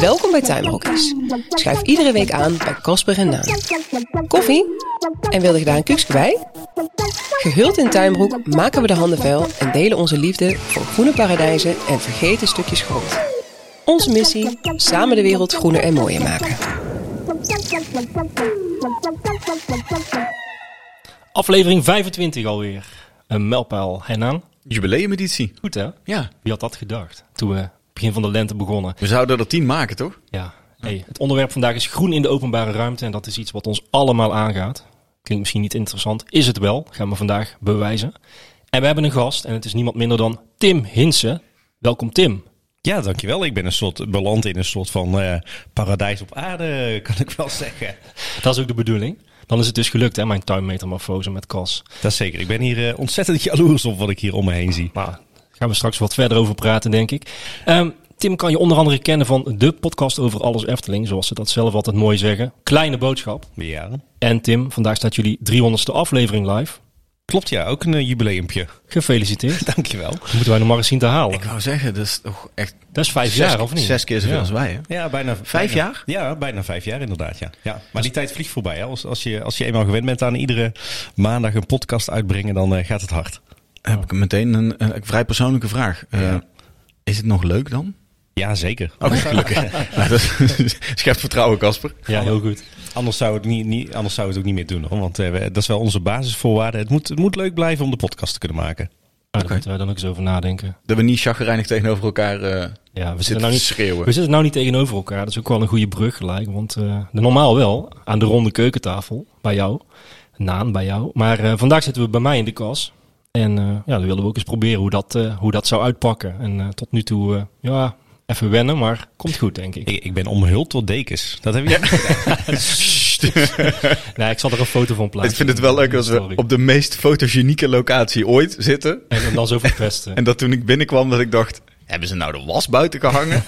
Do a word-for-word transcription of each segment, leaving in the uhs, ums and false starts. Welkom bij Tuinbroekies. Schuif iedere week aan bij Kasper en Nan. Koffie? En wilde je daar een kuksje bij? Gehuld in tuinbroek maken we de handen vuil en delen onze liefde voor groene paradijzen en vergeten stukjes grond. Onze missie: samen de wereld groener en mooier maken. Aflevering vijfentwintig alweer. Een mijlpaal, hè Nan? Jubileumeditie. Goed hè? Ja. Wie had dat gedacht toen we begin van de lente begonnen? We zouden er tien maken, toch? Ja. Hey, het onderwerp vandaag is groen in de openbare ruimte en dat is iets wat ons allemaal aangaat. Klinkt misschien niet interessant, is het wel. Gaan we vandaag bewijzen. En we hebben een gast en het is niemand minder dan Tim Hinssen. Welkom Tim. Ja, dankjewel. Ik ben een soort beland in een soort van uh, paradijs op aarde, kan ik wel zeggen. Dat is ook de bedoeling. Dan is het dus gelukt, hè, mijn tuinmetamorfose met Kas. Dat is zeker. Ik ben hier uh, ontzettend jaloers op wat ik hier om me heen zie. Maar daar gaan we straks wat verder over praten, denk ik. Um, Tim kan je onder andere kennen van de podcast over alles Efteling, zoals ze dat zelf altijd mooi zeggen. Kleine Boodschap. Ja. En Tim, vandaag staat jullie driehonderdste aflevering live. Klopt, ja. Ook een uh, jubileumpje. Gefeliciteerd. Dankjewel. Dat moeten wij nog maar eens zien te halen. Ik wou zeggen, dat is toch echt... Dat is vijf zes, jaar, of niet? Zes keer zoveel ja. als wij, hè? Ja, bijna... Vijf bijna, jaar? Ja, bijna vijf jaar inderdaad, ja. ja. Maar dus die tijd vliegt voorbij, hè. Als, als, je, als je eenmaal gewend bent aan iedere maandag een podcast uitbrengen, dan uh, gaat het hard. Oh. Heb ik meteen een, een, een vrij persoonlijke vraag. Uh, ja. Is het nog leuk dan? Ja, zeker. Oh, gelukkig. Nou, dat schept vertrouwen, Kasper. Ja, heel goed. Anders zou het, niet, niet, anders zou het ook niet meer doen, hoor. Want uh, dat is wel onze basisvoorwaarde. Het moet, het moet leuk blijven om de podcast te kunnen maken. Ah, daar okay. moeten wij dan ook eens over nadenken. Dat we niet chagrijnig tegenover elkaar uh, ja, we zitten, zitten nou niet, schreeuwen. We zitten nou niet tegenover elkaar. Dat is ook wel een goede brug gelijk. Want uh, normaal wel, aan de ronde keukentafel, bij jou. Naan, bij jou. Maar uh, vandaag zitten we bij mij in de kas. En uh, ja, dan willen we ook eens proberen hoe dat, uh, hoe dat zou uitpakken. En uh, tot nu toe, uh, ja... Even wennen, maar komt goed, denk ik. Ik, ik ben omhuld door dekens. Dat heb je. Ja. Nee, ik zal er een foto van plaatsen. Ik vind het wel leuk als we op de meest fotogenieke locatie ooit zitten. En, en dan zo verpesten. En dat toen ik binnenkwam, dat ik dacht... Hebben ze nou de was buiten gehangen?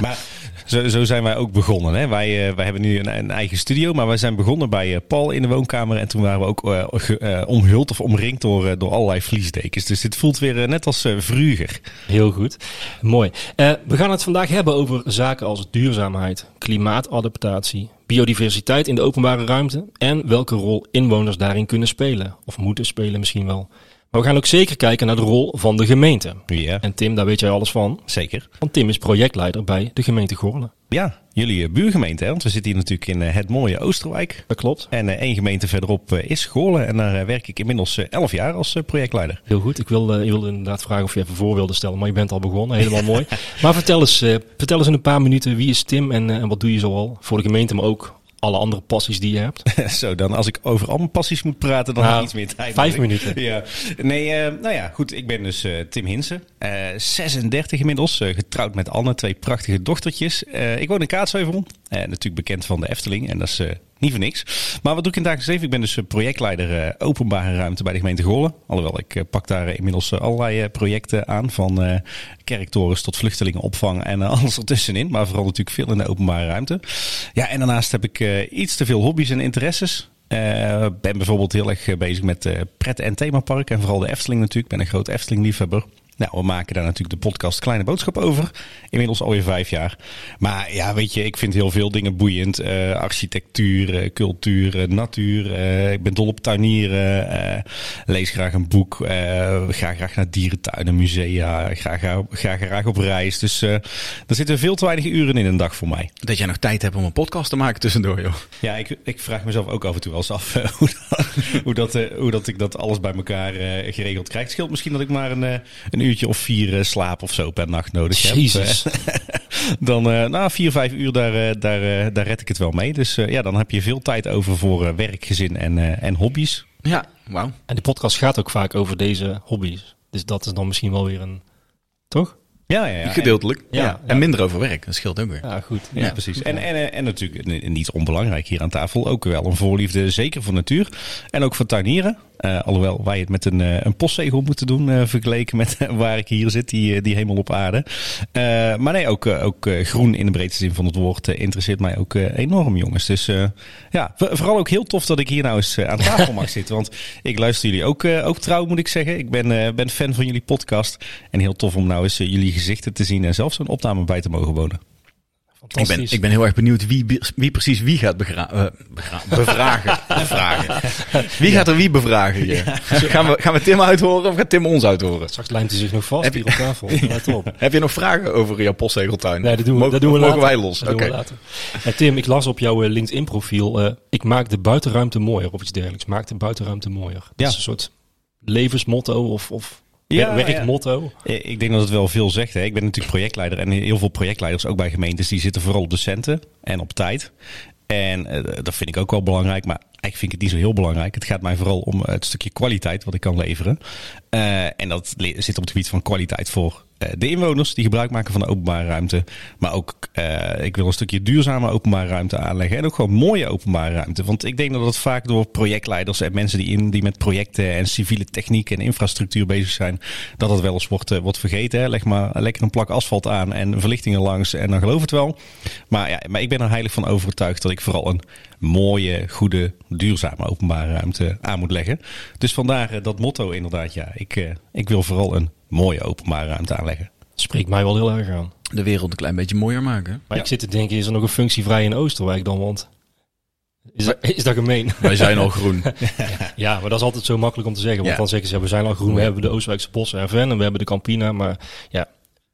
Maar zo, zo zijn wij ook begonnen. Hè? Wij, uh, wij hebben nu een, een eigen studio, maar wij zijn begonnen bij uh, Paul in de woonkamer. En toen waren we ook uh, ge, uh, omhuld of omringd door, uh, door allerlei vliesdekens. Dus dit voelt weer uh, net als uh, vroeger. Heel goed. Mooi. Uh, we gaan het vandaag hebben over zaken als duurzaamheid, klimaatadaptatie, biodiversiteit in de openbare ruimte. En welke rol inwoners daarin kunnen spelen. Of moeten spelen misschien wel. Maar we gaan ook zeker kijken naar de rol van de gemeente. Yeah. En Tim, daar weet jij alles van. Zeker. Want Tim is projectleider bij de gemeente Goirle. Ja, jullie buurgemeente. Hè? Want we zitten hier natuurlijk in het mooie Oisterwijk. Dat klopt. En uh, één gemeente verderop uh, is Goirle. En daar uh, werk ik inmiddels uh, elf jaar als uh, projectleider. Heel goed. Ik wil, uh, ik wilde inderdaad vragen of je even voor wilde stellen. Maar je bent al begonnen. Helemaal mooi. Maar vertel eens, uh, vertel eens in een paar minuten. Wie is Tim en, uh, en wat doe je zoal voor de gemeente, maar ook... Alle andere passies die je hebt. Zo, dan als ik over allemaal passies moet praten, dan nou, heb ik iets meer tijd. Vijf ik... minuten. Ja. Nee, uh, nou ja, goed. Ik ben dus uh, Tim Hinssen. Uh, zesendertig inmiddels. Uh, getrouwd met Anne. Twee prachtige dochtertjes. Uh, ik woon in Kaatsheuvel. Uh, natuurlijk bekend van de Efteling. En dat is... Uh, Niet voor niks. Maar wat doe ik in dagelijks leven? Ik ben dus projectleider uh, openbare ruimte bij de gemeente Goirle. Alhoewel, ik uh, pak daar uh, inmiddels uh, allerlei uh, projecten aan. Van uh, kerktorens tot vluchtelingenopvang en uh, alles ertussenin. Maar vooral natuurlijk veel in de openbare ruimte. Ja, en daarnaast heb ik uh, iets te veel hobby's en interesses. Ik uh, ben bijvoorbeeld heel erg bezig met uh, pret- en themaparken. En vooral de Efteling natuurlijk. Ik ben een groot Efteling-liefhebber. Nou, we maken daar natuurlijk de podcast Kleine Boodschap over. Inmiddels alweer vijf jaar. Maar ja, weet je, ik vind heel veel dingen boeiend. Uh, architectuur, uh, cultuur, uh, natuur. Uh, ik ben dol op tuinieren. Uh, lees graag een boek. Uh, ga graag naar dierentuinen, musea. Ga, ga, ga graag op reis. Dus uh, er zitten veel te weinig uren in een dag voor mij. Dat jij nog tijd hebt om een podcast te maken tussendoor, joh. Ja, ik, ik vraag mezelf ook af en toe wel eens af uh, hoe, dat, hoe, dat, uh, hoe dat ik dat alles bij elkaar uh, geregeld krijg. Het scheelt misschien dat ik maar een, uh, een uurtje of vier uh, slaap of zo per nacht nodig heb. Jezus. Dan, uh, nou, vier, vijf uur, daar, uh, daar, uh, daar red ik het wel mee. Dus uh, ja, dan heb je veel tijd over voor uh, werk, gezin en, uh, en hobby's. Ja, wauw. En de podcast gaat ook vaak over deze hobby's. Dus dat is dan misschien wel weer een... Toch? Ja, ja, ja. Gedeeltelijk. Ja, ja. En minder over werk, dat scheelt ook weer. Ja, goed. Ja, ja, precies. En, en, en natuurlijk, niet onbelangrijk hier aan tafel, ook wel een voorliefde, zeker voor natuur. En ook voor tuinieren. Uh, alhoewel wij het met een, uh, een postzegel moeten doen, uh, vergeleken met uh, waar ik hier zit, die, die hemel op aarde. Uh, maar nee, ook, uh, ook uh, groen in de breedste zin van het woord uh, interesseert mij ook uh, enorm, jongens. Dus uh, ja, vooral ook heel tof dat ik hier nou eens uh, aan tafel mag zitten. Want ik luister jullie ook, uh, ook trouw, moet ik zeggen. Ik ben, uh, ben fan van jullie podcast. En heel tof om nou eens uh, jullie gezichten te zien en zelfs een opname bij te mogen wonen. Ik ben, ik ben heel erg benieuwd wie, wie precies wie gaat begra- uh, begra- bevragen. bevragen. Wie gaat er wie bevragen hier? Ja. Gaan, we, gaan we Tim uithoren of gaat Tim ons uithoren? Straks lijmt hij zich nog vast heb hier je, op tafel. Let op. Heb je nog vragen over jouw postzegeltuin? Nee, dat doen we, mogen, dat doen we mogen later. Wij los? Oké. Okay. Ja, Tim, ik las op jouw LinkedIn profiel. Uh, ik maak de buitenruimte mooier of iets dergelijks. Maak de buitenruimte mooier. Dat ja. is een soort levensmotto of... of Ja, werkmotto. Ja. Ik denk dat het wel veel zegt. Hè. Ik ben natuurlijk projectleider en heel veel projectleiders, ook bij gemeentes, die zitten vooral op de centen en op tijd. En uh, dat vind ik ook wel belangrijk, maar eigenlijk vind ik het niet zo heel belangrijk. Het gaat mij vooral om het stukje kwaliteit wat ik kan leveren. Uh, en dat le- zit op het gebied van kwaliteit voor uh, de inwoners die gebruik maken van de openbare ruimte. Maar ook, uh, ik wil een stukje duurzame openbare ruimte aanleggen en ook gewoon mooie openbare ruimte. Want ik denk dat dat vaak door projectleiders en mensen die, in, die met projecten en civiele techniek en infrastructuur bezig zijn, dat dat wel eens wordt, uh, wordt vergeten. Hè. Leg maar lekker een plak asfalt aan en verlichtingen langs en dan geloof het wel. Maar, ja, maar ik ben er heilig van overtuigd dat ik vooral een mooie, goede, duurzame openbare ruimte aan moet leggen. Dus vandaar uh, dat motto inderdaad, ja. Ik, uh, ik wil vooral een mooie openbare ruimte aanleggen. Spreekt mij wel heel erg aan. De wereld een klein beetje mooier maken. Maar ja. ik zit te denken, is er nog een functie vrij in Oisterwijk dan? Want is, maar, is dat gemeen? Wij zijn al groen. Ja, maar dat is altijd zo makkelijk om te zeggen. Want ja. dan zeggen ze, we zijn al groen. We hebben de Oisterwijkse bossen en Ven en we hebben de Campina. Maar ja,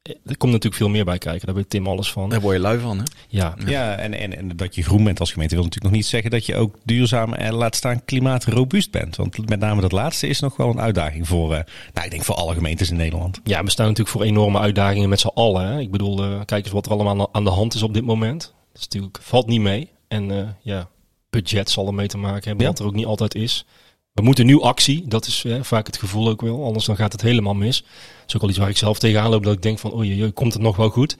er komt natuurlijk veel meer bij kijken. Daar weet Tim alles van. Daar word je lui van, hè? Ja, ja en, en, en dat je groen bent als gemeente wil natuurlijk nog niet zeggen dat je ook duurzaam en laat staan klimaatrobuust bent. Want met name dat laatste is nog wel een uitdaging voor, uh, nou, ik denk voor alle gemeentes in Nederland. Ja, we staan natuurlijk voor enorme uitdagingen met z'n allen. Hè? Ik bedoel, uh, kijk eens wat er allemaal aan de hand is op dit moment. Dat is natuurlijk, valt niet mee. En uh, ja, budget zal er mee te maken hebben, wat ja. er ook niet altijd is. We moeten nu actie, dat is hè, vaak het gevoel ook wel, anders dan gaat het helemaal mis. Dat is ook al iets waar ik zelf tegenaan loop, dat ik denk van, oh jee, komt het nog wel goed?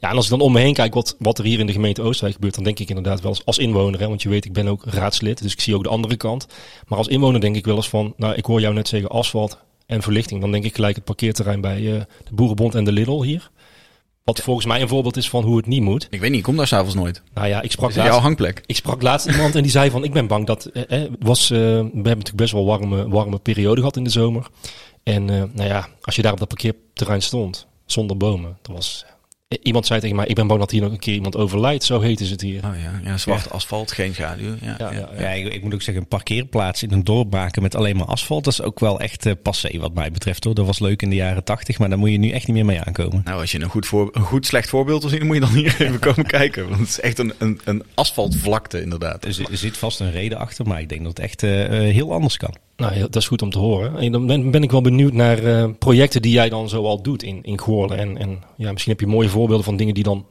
Ja, en als ik dan om me heen kijk wat, wat er hier in de gemeente Oisterwijk gebeurt, dan denk ik inderdaad wel eens als inwoner, hè, want je weet, ik ben ook raadslid, dus ik zie ook de andere kant. Maar als inwoner denk ik wel eens van, nou, ik hoor jou net zeggen asfalt en verlichting, dan denk ik gelijk het parkeerterrein bij uh, de Boerenbond en de Lidl hier. Wat volgens mij een voorbeeld is van hoe het niet moet. Ik weet niet, ik kom daar s'avonds nooit. Nou ja, ik sprak laatst, jouw hangplek. Ik sprak laatst iemand en die zei van, ik ben bang dat... Eh, was, uh, we hebben natuurlijk best wel warme, warme periode gehad in de zomer. En uh, nou ja, als je daar op dat parkeerterrein stond, zonder bomen, dat was... Iemand zei tegen mij, ik ben bang dat hier nog een keer iemand overlijdt. Zo heet is het hier. Oh ja, ja zwart ja. asfalt, geen schaduw. Ja, ja, ja, ja. ja ik, ik moet ook zeggen, een parkeerplaats in een dorp maken met alleen maar asfalt. Dat is ook wel echt uh, passé wat mij betreft. Hoor. Dat was leuk in de jaren tachtig, maar daar moet je nu echt niet meer mee aankomen. Nou, als je een goed, voor, een goed slecht voorbeeld wil zien, moet je dan hier even komen kijken. Want het is echt een, een, een asfaltvlakte inderdaad. Er zit, er zit vast een reden achter, maar ik denk dat het echt uh, heel anders kan. Nou, dat is goed om te horen. En dan ben, ben ik wel benieuwd naar uh, projecten die jij dan zo al doet in, in Goirle. En, en ja, misschien heb je mooie voorbeelden van dingen die dan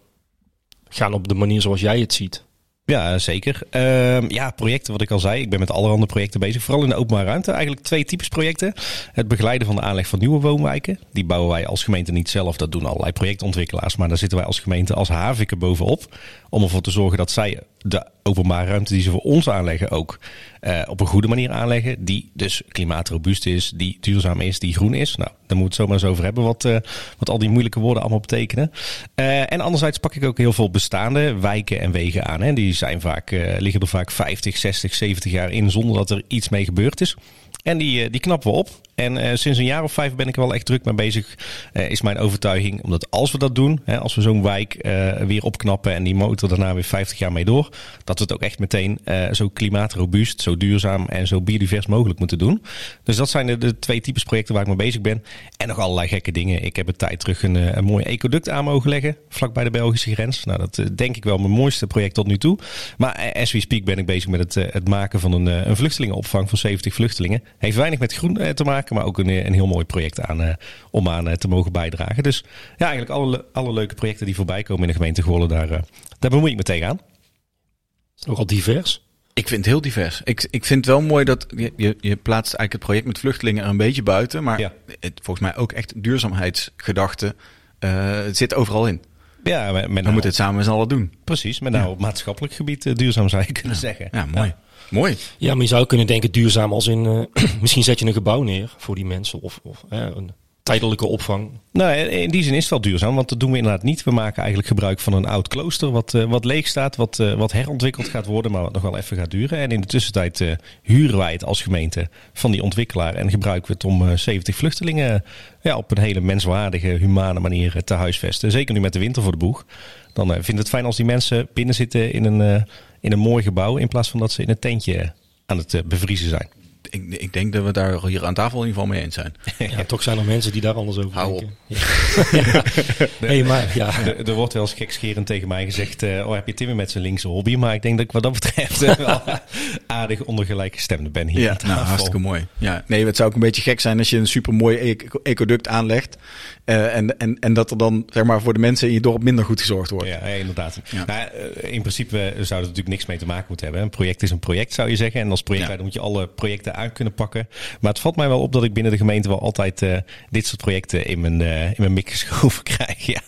gaan op de manier zoals jij het ziet. Ja, zeker. Uh, ja, projecten, wat ik al zei. Ik ben met allerhande projecten bezig. Vooral in de openbare ruimte. Eigenlijk twee types projecten. Het begeleiden van de aanleg van nieuwe woonwijken. Die bouwen wij als gemeente niet zelf. Dat doen allerlei projectontwikkelaars. Maar daar zitten wij als gemeente als haviken bovenop. Om ervoor te zorgen dat zij de openbare ruimte die ze voor ons aanleggen ook uh, op een goede manier aanleggen. Die dus klimaatrobuust is, die duurzaam is, die groen is. Nou, daar moeten we het zomaar eens over hebben wat, uh, wat al die moeilijke woorden allemaal betekenen. Uh, en anderzijds pak ik ook heel veel bestaande wijken en wegen aan. Hè. Die zijn vaak, uh, liggen er vaak vijftig, zestig, zeventig jaar in zonder dat er iets mee gebeurd is. En die, uh, die knappen we op. En uh, sinds een jaar of vijf ben ik er wel echt druk mee bezig, uh, is mijn overtuiging. Omdat als we dat doen, hè, als we zo'n wijk uh, weer opknappen en die motor daarna weer vijftig jaar mee door, dat we het ook echt meteen uh, zo klimaatrobuust, zo duurzaam en zo biodivers mogelijk moeten doen. Dus dat zijn de, de twee types projecten waar ik mee bezig ben. En nog allerlei gekke dingen. Ik heb een tijd terug een, een mooi ecoduct aan mogen leggen, vlakbij de Belgische grens. Nou, dat uh, denk ik wel mijn mooiste project tot nu toe. Maar uh, as we speak ben ik bezig met het, uh, het maken van een, uh, een vluchtelingenopvang van zeventig vluchtelingen. Heeft weinig met groen uh, te maken. Maar ook een, een heel mooi project aan, uh, om aan uh, te mogen bijdragen. Dus ja, eigenlijk alle, alle leuke projecten die voorbij komen in de gemeente Goirle, daar, uh, daar bemoei ik me tegenaan. Is het nogal divers? Ik vind het heel divers. Ik, ik vind het wel mooi dat je, je, je plaatst eigenlijk het project met vluchtelingen er een beetje buiten. Maar ja. het, volgens mij ook echt duurzaamheidsgedachte. Uh, het zit overal in. Ja, met, met dan moet het samen met z'n allen doen. Precies, met name ja. op maatschappelijk gebied uh, duurzaam zou je kunnen ja. zeggen. Ja, mooi. Ja. Mooi. Ja, maar je zou kunnen denken duurzaam als in... Uh, misschien zet je een gebouw neer voor die mensen of, of uh, een tijdelijke opvang. Nou, in die zin is het wel duurzaam, want dat doen we inderdaad niet. We maken eigenlijk gebruik van een oud klooster wat, uh, wat leeg staat, wat, uh, wat herontwikkeld gaat worden, maar wat nog wel even gaat duren. En in de tussentijd uh, huren wij het als gemeente van die ontwikkelaar en gebruiken we het om uh, zeventig vluchtelingen uh, ja, op een hele menswaardige, humane manier uh, te huisvesten. Zeker nu met de winter voor de boeg. Dan uh, vind ik het fijn als die mensen binnen zitten in een, uh, in een mooi gebouw, in plaats van dat ze in een tentje aan het uh, bevriezen zijn. Ik, ik denk dat we daar hier aan tafel in ieder geval mee eens zijn. Ja, toch zijn er mensen die daar anders over Hou denken. Op. Ja. Ja. Hey, maar, ja. Er wordt wel eens gekscherend tegen mij gezegd... Uh, oh, heb je Timmy met zijn linkse hobby? Maar ik denk dat ik wat dat betreft uh, wel aardig ondergelijkgestemde ben hier. Ja, aan tafel. Nou, hartstikke mooi. Ja. Nee, het zou ook een beetje gek zijn als je een supermooi ecoduct aanlegt... Uh, en, en, en dat er dan zeg maar, voor de mensen in je dorp minder goed gezorgd wordt. Ja, inderdaad. Ja. Nou, in principe zou er natuurlijk niks mee te maken moeten hebben. Een project is een project, zou je zeggen. En als projectleider ja. moet je alle projecten aan kunnen pakken. Maar het valt mij wel op dat ik binnen de gemeente wel altijd uh, dit soort projecten in mijn, uh, in mijn mik geschoven krijg. Ja.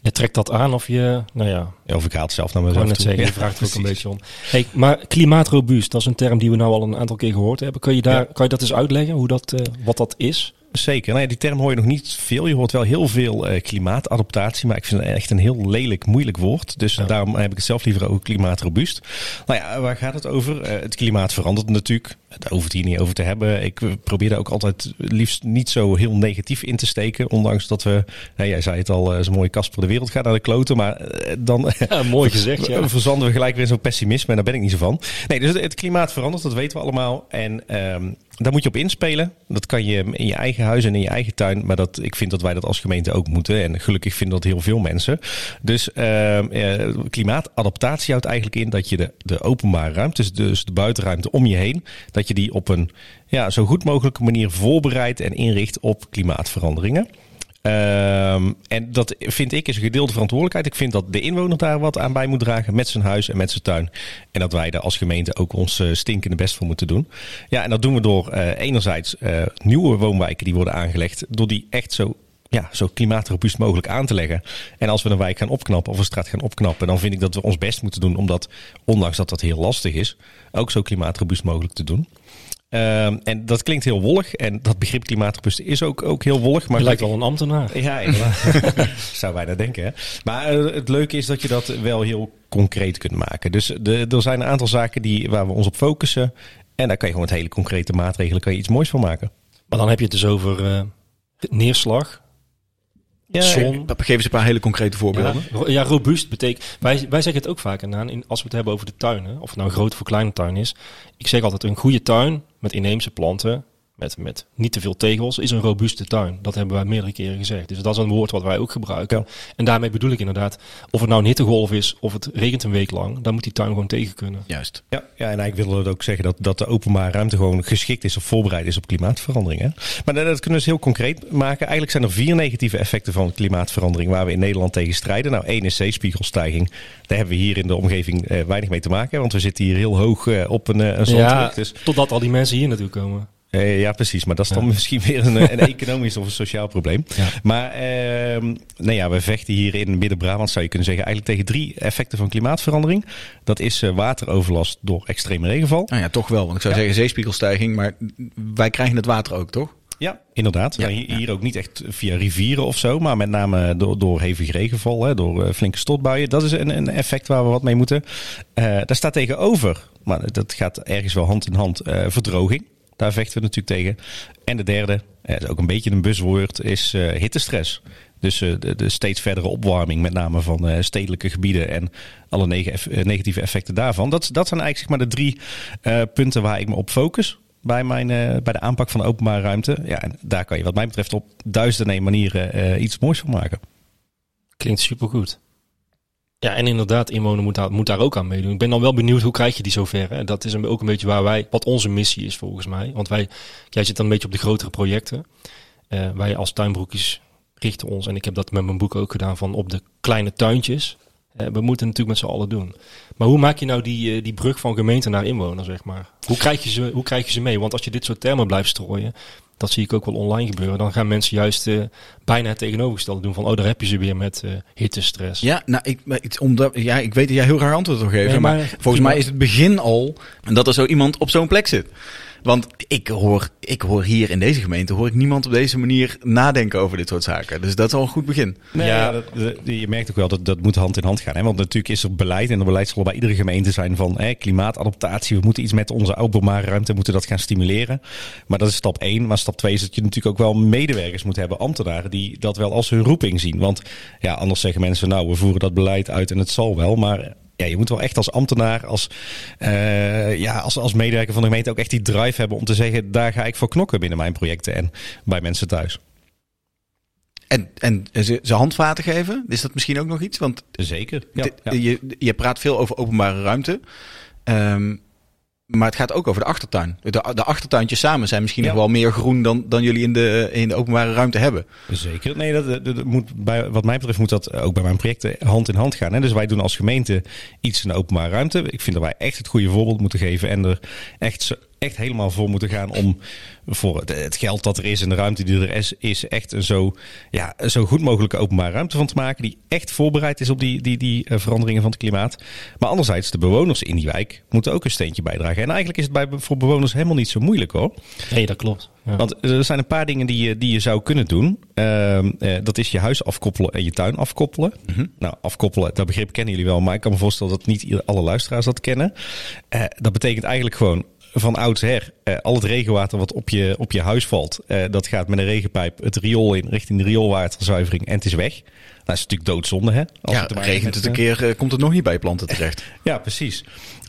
Je trekt dat aan of je... Nou ja, ja of ik haal het zelf naar mezelf toe. Zeggen, je vraagt er ook een beetje om. Hey, maar klimaatrobuust, dat is een term die we nou al een aantal keer gehoord hebben. Kun je, daar, ja. kan je dat eens uitleggen, hoe dat, uh, wat dat is? Zeker. Nou ja, die term hoor je nog niet veel. Je hoort wel heel veel uh, klimaatadaptatie, maar ik vind het echt een heel lelijk, moeilijk woord. Dus ja. daarom heb ik het zelf liever ook klimaatrobuust. Nou ja, waar gaat het over? Uh, het klimaat verandert natuurlijk. Daar hoef het hier niet over te hebben. Ik probeer daar ook altijd liefst niet zo heel negatief in te steken. Ondanks dat we, nou, jij zei het al, zo'n mooie Kasper, de wereld gaat naar de kloten. Maar uh, dan ja, mooi gezegd, ja. verzanden we gelijk weer zo'n pessimisme en daar ben ik niet zo van. Nee, dus het, het klimaat verandert, dat weten we allemaal. En... Um, Daar moet je op inspelen. Dat kan je in je eigen huis en in je eigen tuin. Maar dat, ik vind dat wij dat als gemeente ook moeten. En gelukkig vinden dat heel veel mensen. Dus uh, eh, klimaatadaptatie houdt eigenlijk in dat je de, de openbare ruimte, dus de buitenruimte om je heen, dat je die op een ja, zo goed mogelijke manier voorbereidt en inricht op klimaatveranderingen. Uh, en dat vind ik is een gedeelde verantwoordelijkheid. Ik vind dat de inwoner daar wat aan bij moet dragen met zijn huis en met zijn tuin. En dat wij daar als gemeente ook ons uh, stinkende best voor moeten doen. Ja, en dat doen we door uh, enerzijds uh, nieuwe woonwijken die worden aangelegd. Door die echt zo, ja, zo klimaatrobuust mogelijk aan te leggen. En als we een wijk gaan opknappen of een straat gaan opknappen. Dan vind ik dat we ons best moeten doen om dat, ondanks dat dat heel lastig is, ook zo klimaatrobuust mogelijk te doen. Uh, en dat klinkt heel wollig. En dat begrip klimaatrobuust is ook, ook heel wollig. Maar je lijkt wel een ambtenaar. Ja, inderdaad. Zou bijna denken. Hè? Maar uh, het leuke is dat je dat wel heel concreet kunt maken. Dus de, er zijn een aantal zaken die, waar we ons op focussen. En daar kan je gewoon met hele concrete maatregelen kan je iets moois van maken. Maar dan heb je het dus over uh, neerslag... Ja, zon. Geef eens een paar hele concrete voorbeelden. Ja, ja robuust betekent... Wij, wij zeggen het ook vaak in, als we het hebben over de tuinen. Of het nou groot of kleine tuin is. Ik zeg altijd een goede tuin met inheemse planten. Met, met niet te veel tegels is een robuuste tuin. Dat hebben wij meerdere keren gezegd. Dus dat is een woord wat wij ook gebruiken. Ja. En daarmee bedoel ik inderdaad, of het nou een hittegolf is of het regent een week lang, dan moet die tuin gewoon tegen kunnen. Juist. Ja, ja en eigenlijk willen we ook zeggen dat, dat de openbare ruimte gewoon geschikt is of voorbereid is op klimaatverandering. Hè? Maar dat, dat kunnen we dus heel concreet maken. Eigenlijk zijn er vier negatieve effecten van klimaatverandering waar we in Nederland tegen strijden. Nou, één is zeespiegelstijging. Daar hebben we hier in de omgeving eh, weinig mee te maken, want we zitten hier heel hoog eh, op een, een zandruk. Ja, dus... totdat al die mensen hier naartoe komen. Ja, precies. Maar dat is dan ja. misschien weer een, een economisch of een sociaal probleem. Ja. Maar eh, nou ja, we vechten hier in Midden-Brabant, zou je kunnen zeggen, eigenlijk tegen drie effecten van klimaatverandering. Dat is uh, wateroverlast door extreme regenval. Nou ja, toch wel. Want ik zou ja. zeggen zeespiegelstijging, maar wij krijgen het water ook, toch? Ja, inderdaad. Ja, hier, ja. hier ook niet echt via rivieren of zo, maar met name door, door hevig regenval, hè, door flinke stortbuien. Dat is een, een effect waar we wat mee moeten. Uh, daar staat tegenover, maar dat gaat ergens wel hand in hand, uh, verdroging. Daar vechten we natuurlijk tegen. En de derde, ook een beetje een buswoord, is uh, hittestress. Dus uh, de, de steeds verdere opwarming, met name van uh, stedelijke gebieden en alle neg- eff- negatieve effecten daarvan. Dat, dat zijn eigenlijk zeg maar, de drie uh, punten waar ik me op focus bij, mijn, uh, bij de aanpak van de openbare ruimte. Ja, en daar kan je wat mij betreft op duizenden manieren uh, iets moois van maken. Klinkt supergoed. Ja, en inderdaad, inwoner moet daar, moet daar ook aan meedoen. Ik ben dan wel benieuwd, hoe krijg je die zover? Hè? Dat is ook een beetje waar wij, wat onze missie is volgens mij. Want wij, jij zit dan een beetje op de grotere projecten. Uh, wij als Tuinbroekies richten ons, en ik heb dat met mijn boek ook gedaan, van op de kleine tuintjes. Uh, we moeten natuurlijk met z'n allen doen. Maar hoe maak je nou die, uh, die brug van gemeente naar inwoner, zeg maar? Hoe krijg je ze, hoe krijg je ze mee? Want als je dit soort termen blijft strooien, dat zie ik ook wel online gebeuren. Dan gaan mensen juist uh, bijna het tegenovergestelde doen. Van, oh, daar heb je ze weer met uh, hittestress. Ja, nou, ik, ik, omdat, ja, ik weet dat jij heel raar antwoord op geeft. Nee, maar, maar volgens iemand... mij is het begin al dat er zo iemand op zo'n plek zit. Want ik hoor, ik hoor hier in deze gemeente hoor ik niemand op deze manier nadenken over dit soort zaken. Dus dat is al een goed begin. Nee, ja, dat, dat, je merkt ook wel dat dat moet hand in hand gaan. Hè? Want natuurlijk is er beleid en de beleid zal bij iedere gemeente zijn van hè, klimaatadaptatie. We moeten iets met onze openbare ruimte, moeten dat gaan stimuleren. Maar dat is stap één. Maar stap twee is dat je natuurlijk ook wel medewerkers moet hebben, ambtenaren, die dat wel als hun roeping zien. Want ja, anders zeggen mensen nou, we voeren dat beleid uit en het zal wel, maar... Ja, je moet wel echt als ambtenaar, als, uh, ja, als, als medewerker van de gemeente ook echt die drive hebben om te zeggen, daar ga ik voor knokken binnen mijn projecten en bij mensen thuis. En, en ze, ze handvaten geven, is dat misschien ook nog iets? Want zeker. Ja, de, ja. Je, je praat veel over openbare ruimte, um, maar het gaat ook over de achtertuin. De, de achtertuintjes samen zijn misschien ja. nog wel meer groen dan, dan jullie in de, in de openbare ruimte hebben. Zeker. Nee, dat, dat moet bij, wat mij betreft moet dat ook bij mijn projecten hand in hand gaan. Hè? Dus wij doen als gemeente iets in de openbare ruimte. Ik vind dat wij echt het goede voorbeeld moeten geven en er echt, echt helemaal voor moeten gaan om voor het, het geld dat er is en de ruimte die er is, is echt een zo, ja, zo goed mogelijke openbare ruimte van te maken die echt voorbereid is op die, die, die veranderingen van het klimaat. Maar anderzijds, de bewoners in die wijk moeten ook een steentje bijdragen. En eigenlijk is het bij, voor bewoners helemaal niet zo moeilijk hoor. Nee, dat klopt. Ja. Want er zijn een paar dingen die je, die je zou kunnen doen. Uh, uh, dat is je huis afkoppelen en je tuin afkoppelen. Mm-hmm. Nou, afkoppelen, dat begrip kennen jullie wel. Maar ik kan me voorstellen dat niet alle luisteraars dat kennen. Uh, dat betekent eigenlijk gewoon van oudsher uh, al het regenwater wat op je, op je huis valt. Uh, dat gaat met een regenpijp het riool in richting de rioolwaterzuivering en het is weg. Dat is natuurlijk doodzonde. Hè? Als ja, het regent met, het een keer, uh, komt het nog niet bij planten terecht. Ja, precies.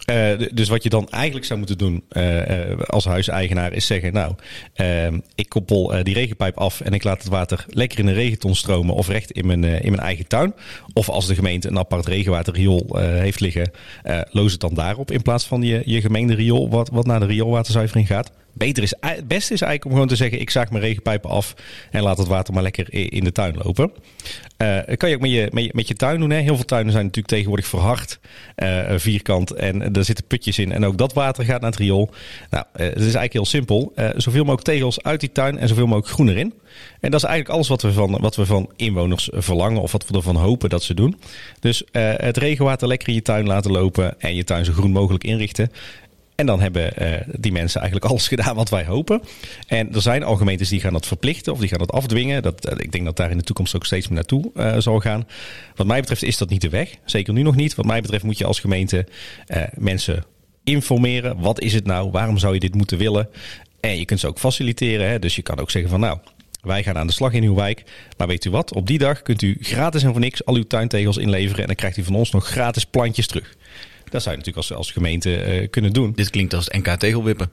Uh, dus wat je dan eigenlijk zou moeten doen uh, uh, als huiseigenaar is zeggen... nou, uh, ik koppel uh, die regenpijp af en ik laat het water lekker in de regenton stromen... of recht in mijn, uh, in mijn eigen tuin. Of als de gemeente een apart regenwaterriool uh, heeft liggen... Uh, loos het dan daarop in plaats van je, je gemeente riool... Wat, wat naar de rioolwaterzuivering gaat. Beter is, het beste is eigenlijk om gewoon te zeggen... ik zaag mijn regenpijpen af en laat het water maar lekker in de tuin lopen. Uh, dat kan je ook met je, met je, met je tuin doen. Hè? Heel veel tuinen zijn natuurlijk tegenwoordig verhard uh, vierkant... en daar zitten putjes in en ook dat water gaat naar het riool. Nou, uh, het is eigenlijk heel simpel. Uh, zoveel mogelijk tegels uit die tuin en zoveel mogelijk groen erin. En dat is eigenlijk alles wat we van, wat we van inwoners verlangen... of wat we ervan hopen dat ze doen. Dus uh, het regenwater lekker in je tuin laten lopen... en je tuin zo groen mogelijk inrichten... En dan hebben uh, die mensen eigenlijk alles gedaan wat wij hopen. En er zijn al gemeentes die gaan dat verplichten of die gaan dat afdwingen. Dat, uh, ik denk dat daar in de toekomst ook steeds meer naartoe uh, zal gaan. Wat mij betreft is dat niet de weg. Zeker nu nog niet. Wat mij betreft moet je als gemeente uh, mensen informeren. Wat is het nou? Waarom zou je dit moeten willen? En je kunt ze ook faciliteren. Hè? Dus je kan ook zeggen van nou... Wij gaan aan de slag in uw wijk. Maar weet u wat? Op die dag kunt u gratis en voor niks al uw tuintegels inleveren. En dan krijgt u van ons nog gratis plantjes terug. Dat zou je natuurlijk als, als gemeente uh, kunnen doen. Dit klinkt als het N K tegelwippen.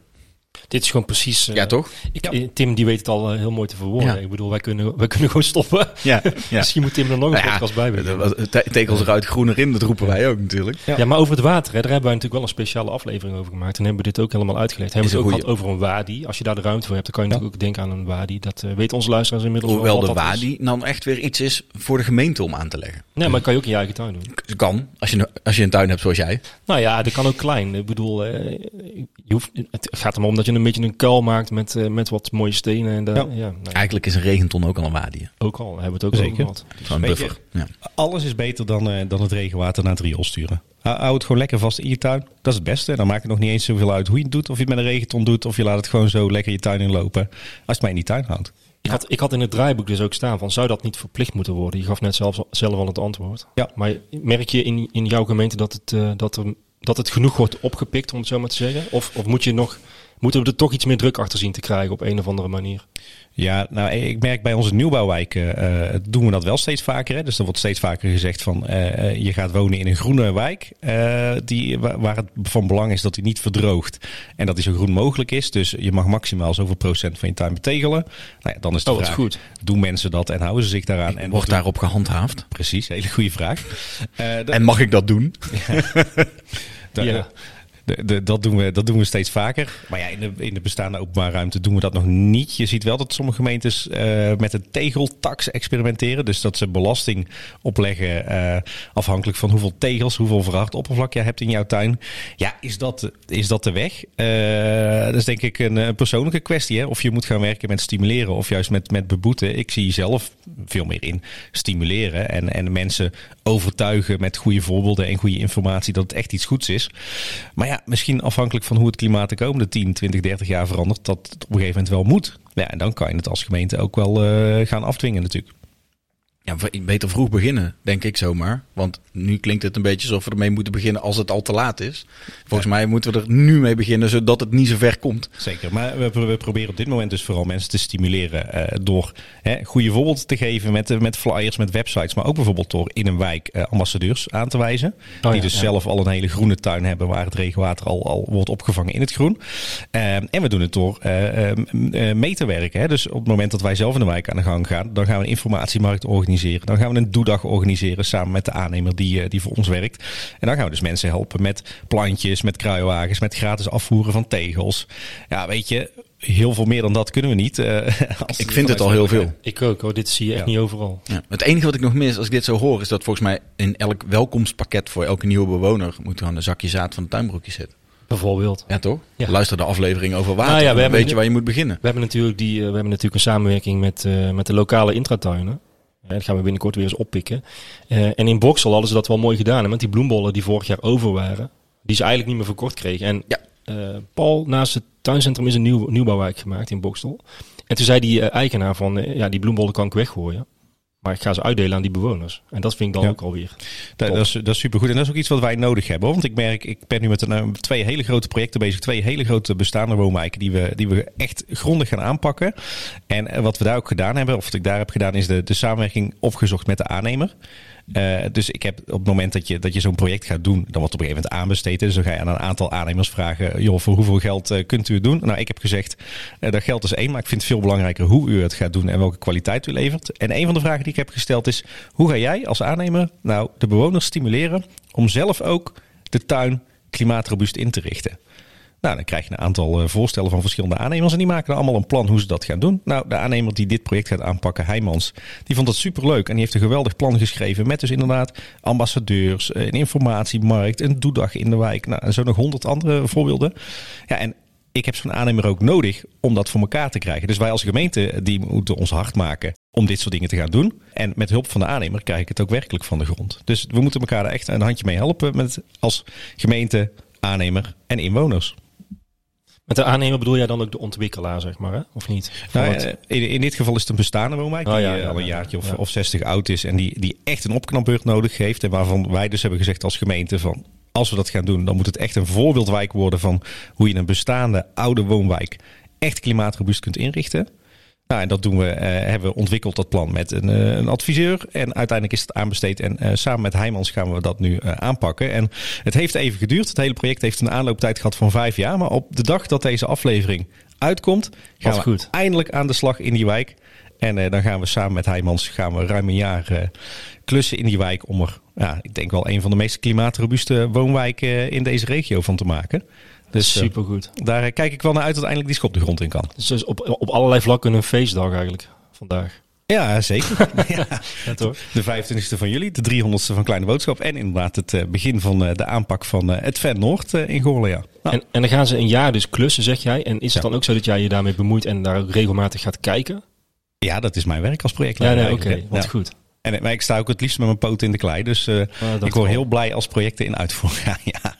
Dit is gewoon precies... Uh, ja, toch? Ik, ja. Tim die weet het al uh, heel mooi te verwoorden. Ja. Ik bedoel, wij kunnen, wij kunnen gewoon stoppen. Ja, ja. Misschien moet Tim er nog een nou podcast ja, bij. De, de, tegels eruit, groen erin. Dat roepen wij ook natuurlijk. Ja, ja maar over het water. Hè, daar hebben wij natuurlijk wel een speciale aflevering over gemaakt. En hebben we dit ook helemaal uitgelegd. Hebben we het ook goeie... gehad over een wadi. Als je daar de ruimte voor hebt, dan kan je ja. natuurlijk ook denken aan een wadi. Dat uh, weten onze luisteraars inmiddels wel. Hoewel de wadi dan nou echt weer iets is voor de gemeente om aan te leggen. Ja, maar dat kan je ook in je eigen tuin doen. Kan, als je, als je een tuin hebt zoals jij. Nou ja, dat kan ook klein. Ik bedoel, uh, je hoeft, het gaat er maar om dat je een beetje een kuil maakt met, uh, met wat mooie stenen. En de, ja. Ja, nou ja. Eigenlijk is een regenton ook al een wadi. Ook al, hebben we het ook zeker gehad. Zo'n buffer. Ja. Alles is beter dan, uh, dan het regenwater naar het riool sturen. Hou het gewoon lekker vast in je tuin. Dat is het beste. Dan maakt het nog niet eens zoveel uit hoe je het doet. Of je het met een regenton doet. Of je laat het gewoon zo lekker je tuin inlopen. Als je het maar in die tuin houdt. Ik had, ik had in het draaiboek dus ook staan van, zou dat niet verplicht moeten worden? Je gaf net zelf, zelf al het antwoord. Ja. Maar merk je in, in jouw gemeente dat het, uh, dat, er, dat het genoeg wordt opgepikt, om het zo maar te zeggen? Of, of moet je nog... Moeten we er toch iets meer druk achter zien te krijgen op een of andere manier? Ja, nou, ik merk bij onze nieuwbouwwijken uh, doen we dat wel steeds vaker. Hè? Dus er wordt steeds vaker gezegd van uh, je gaat wonen in een groene wijk. Uh, die, waar het van belang is dat die niet verdroogt. En dat die zo groen mogelijk is. Dus je mag maximaal zoveel procent van je tuin betegelen. Nou ja, dan is de oh, vraag, goed. Doen mensen dat en houden ze zich daaraan? En wordt daarop gehandhaafd? Precies, hele goede vraag. Uh, dat... En mag ik dat doen? Ja. ja. de, de, dat, doen we, dat doen we steeds vaker. Maar ja, in de, in de bestaande openbare ruimte doen we dat nog niet. Je ziet wel dat sommige gemeentes uh, met een tegeltax experimenteren. Dus dat ze belasting opleggen uh, afhankelijk van hoeveel tegels, hoeveel verhard oppervlak je hebt in jouw tuin. Ja, is dat, is dat de weg? Uh, dat is denk ik een, een persoonlijke kwestie. Hè? Of je moet gaan werken met stimuleren of juist met, met beboeten. Ik zie zelf veel meer in stimuleren en, en mensen overtuigen met goede voorbeelden en goede informatie dat het echt iets goeds is. Maar ja, misschien afhankelijk van hoe het klimaat de komende tien, twintig, dertig jaar verandert, dat het op een gegeven moment wel moet. Ja, en dan kan je het als gemeente ook wel uh, gaan afdwingen natuurlijk. Ja, beter vroeg beginnen, denk ik zomaar. Want nu klinkt het een beetje alsof we ermee moeten beginnen als het al te laat is. Volgens ja. mij moeten we er nu mee beginnen, zodat het niet zo ver komt. Zeker, maar we, we proberen op dit moment dus vooral mensen te stimuleren uh, door hè, goede voorbeelden te geven met, met flyers, met websites. Maar ook bijvoorbeeld door in een wijk uh, ambassadeurs aan te wijzen. Oh, die ja, dus ja. zelf al een hele groene tuin hebben waar het regenwater al, al wordt opgevangen in het groen. Uh, en we doen het door uh, uh, mee te werken. Hè. Dus op het moment dat wij zelf in de wijk aan de gang gaan, dan gaan we een informatiemarkt organiseren. Dan gaan we een doedag organiseren samen met de aannemer die, die voor ons werkt. En dan gaan we dus mensen helpen met plantjes, met kruiwagens, met gratis afvoeren van tegels. Ja, weet je, heel veel meer dan dat kunnen we niet. Uh, ik vind het al heel veel. Ik ook hoor, dit zie je echt ja. niet overal. Ja. Het enige wat ik nog mis als ik dit zo hoor is dat volgens mij in elk welkomstpakket voor elke nieuwe bewoner moet dan een zakje zaad van de tuinbroekjes zitten. Bijvoorbeeld. Ja, toch? Ja. Luister de aflevering over water. Nou ja, we hebben, weet je waar je moet beginnen. We hebben natuurlijk, die, we hebben natuurlijk een samenwerking met, uh, met de lokale Intratuinen. En dat gaan we binnenkort weer eens oppikken. Uh, en in Boksel hadden ze dat wel mooi gedaan. Met die bloembollen die vorig jaar over waren. Die ze eigenlijk niet meer verkort kregen. En ja. uh, Paul, naast het tuincentrum is een nieuw, nieuwbouwwijk gemaakt in Boksel. En toen zei die uh, eigenaar van, uh, ja, die bloembollen kan ik weggooien. Maar ik ga ze uitdelen aan die bewoners. En dat vind ik dan ja. ook alweer. Dat, dat is, dat is supergoed. En dat is ook iets wat wij nodig hebben. Want ik merk, ik ben nu met een, twee hele grote projecten bezig. Twee hele grote bestaande woonwijken die we, die we echt grondig gaan aanpakken. En wat we daar ook gedaan hebben, of wat ik daar heb gedaan, is de, de samenwerking opgezocht met de aannemer. Uh, dus ik heb op het moment dat je, dat je zo'n project gaat doen, dan wordt op een gegeven moment aanbesteed. Dus dan ga je aan een aantal aannemers vragen, joh, voor hoeveel geld uh, kunt u het doen? Nou, ik heb gezegd, uh, dat geld is één, maar ik vind het veel belangrijker hoe u het gaat doen en welke kwaliteit u levert. En een van de vragen die ik heb gesteld is, hoe ga jij als aannemer nou de bewoners stimuleren om zelf ook de tuin klimaatrobuust in te richten? Nou, dan krijg je een aantal voorstellen van verschillende aannemers. En die maken dan allemaal een plan hoe ze dat gaan doen. Nou, de aannemer die dit project gaat aanpakken, Heijmans, die vond dat superleuk. En die heeft een geweldig plan geschreven met dus inderdaad ambassadeurs, een informatiemarkt, een doedag in de wijk. Nou, en zo nog honderd andere voorbeelden. Ja, en ik heb zo'n aannemer ook nodig om dat voor elkaar te krijgen. Dus wij als gemeente, die moeten ons hard maken om dit soort dingen te gaan doen. En met hulp van de aannemer krijg ik het ook werkelijk van de grond. Dus we moeten elkaar daar echt een handje mee helpen met als gemeente, aannemer en inwoners. Met de aannemer bedoel jij dan ook de ontwikkelaar, zeg maar, hè? Of niet? Nou, in, in dit geval is het een bestaande woonwijk die oh, ja, ja, ja, al een jaartje of, ja. of zestig oud is en die, die echt een opknapbeurt nodig heeft. En waarvan wij dus hebben gezegd als gemeente van, als we dat gaan doen, dan moet het echt een voorbeeldwijk worden van hoe je een bestaande oude woonwijk echt klimaatrobuust kunt inrichten. Nou, en dat doen we, uh, hebben we ontwikkeld dat plan met een, uh, een adviseur. En uiteindelijk is het aanbesteed. En uh, samen met Heijmans gaan we dat nu uh, aanpakken. En het heeft even geduurd. Het hele project heeft een aanlooptijd gehad van vijf jaar. Maar op de dag dat deze aflevering uitkomt, gaan we goed. eindelijk aan de slag in die wijk. En uh, dan gaan we samen met Heijmans gaan we ruim een jaar uh, klussen in die wijk om er, ja, ik denk wel een van de meest klimaatrobuuste woonwijken in deze regio van te maken. Dus supergoed. Uh, daar kijk ik wel naar uit dat eindelijk die schop de grond in kan. Dus op, op allerlei vlakken een feestdag eigenlijk vandaag. Ja, zeker. ja. Ja, toch? De vijfentwintigste van juli, de driehonderdste van Kleine Boodschap. En inderdaad het begin van de aanpak van het Fan Noord in Goirle. Ja. Nou. En, en dan gaan ze een jaar dus klussen, zeg jij. En is het ja. dan ook zo dat jij je daarmee bemoeit en daar ook regelmatig gaat kijken? Ja, dat is mijn werk als projectleider. Ja, nee, oké. Okay. Wat ja. goed. En, maar ik sta ook het liefst met mijn poten in de klei. Dus uh, ah, ik word heel blij als projecten in uitvoering gaan. ja.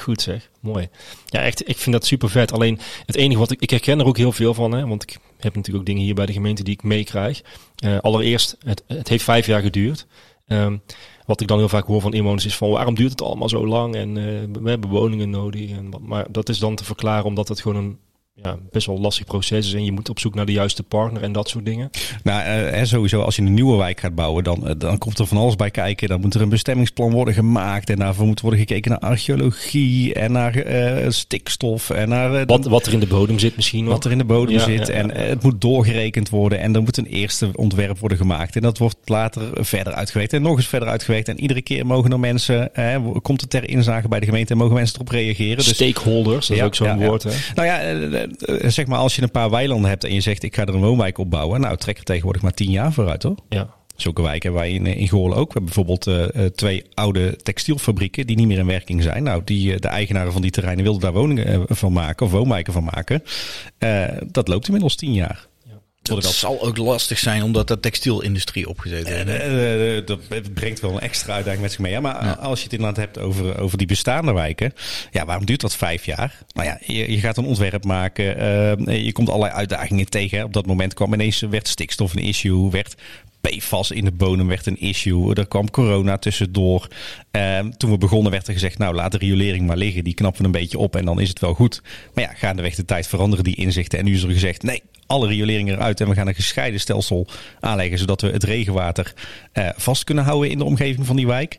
Goed zeg, mooi. Ja, echt, ik vind dat super vet. Alleen het enige wat ik, ik herken er ook heel veel van, hè, want ik heb natuurlijk ook dingen hier bij de gemeente die ik meekrijg. Uh, allereerst, het, het heeft vijf jaar geduurd. Um, wat ik dan heel vaak hoor van inwoners is van waarom duurt het allemaal zo lang en uh, we hebben woningen nodig. En, maar dat is dan te verklaren omdat het gewoon een, ja, best wel een lastig proces is en je moet op zoek naar de juiste partner en dat soort dingen. Nou, en sowieso als je een nieuwe wijk gaat bouwen, dan, dan komt er van alles bij kijken. Dan moet er een bestemmingsplan worden gemaakt en daarvoor moet worden gekeken naar archeologie en naar uh, stikstof en naar... Uh, wat, wat er in de bodem zit misschien nog. Wat er in de bodem ja, zit ja, ja. en uh, het moet doorgerekend worden en er moet een eerste ontwerp worden gemaakt en dat wordt later verder uitgewerkt en nog eens verder uitgewerkt en iedere keer mogen er mensen, uh, komt het ter inzage bij de gemeente en mogen mensen erop reageren. Dus, stakeholders, dat ja, is ook zo'n ja, woord. Ja. Hè? Nou ja... Uh, Zeg maar, als je een paar weilanden hebt en je zegt ik ga er een woonwijk opbouwen, nou trek er tegenwoordig maar tien jaar vooruit hoor. Ja. Zulke wijken waar wij in, in Goirle ook. We hebben bijvoorbeeld uh, twee oude textielfabrieken die niet meer in werking zijn. Nou, die, de eigenaren van die terreinen wilden daar woningen van maken of woonwijken van maken. Uh, dat loopt inmiddels tien jaar. Dat zal ook lastig zijn, omdat de textielindustrie opgezet is. Uh, uh, dat brengt wel een extra uitdaging met zich mee. Ja, maar ja. als je het inderdaad hebt over, over die bestaande wijken. Ja, waarom duurt dat vijf jaar? Nou ja, je, je gaat een ontwerp maken. Uh, je komt allerlei uitdagingen tegen. Op dat moment kwam ineens werd stikstof een issue. Werd P F A S in de bodem werd een issue. Er kwam corona tussendoor. Uh, toen we begonnen werd er gezegd, nou laat de riolering maar liggen. Die knappen we een beetje op en dan is het wel goed. Maar ja, gaandeweg de tijd veranderen die inzichten. En nu is er gezegd, nee. Alle rioleringen eruit en we gaan een gescheiden stelsel aanleggen, zodat we het regenwater uh, vast kunnen houden in de omgeving van die wijk.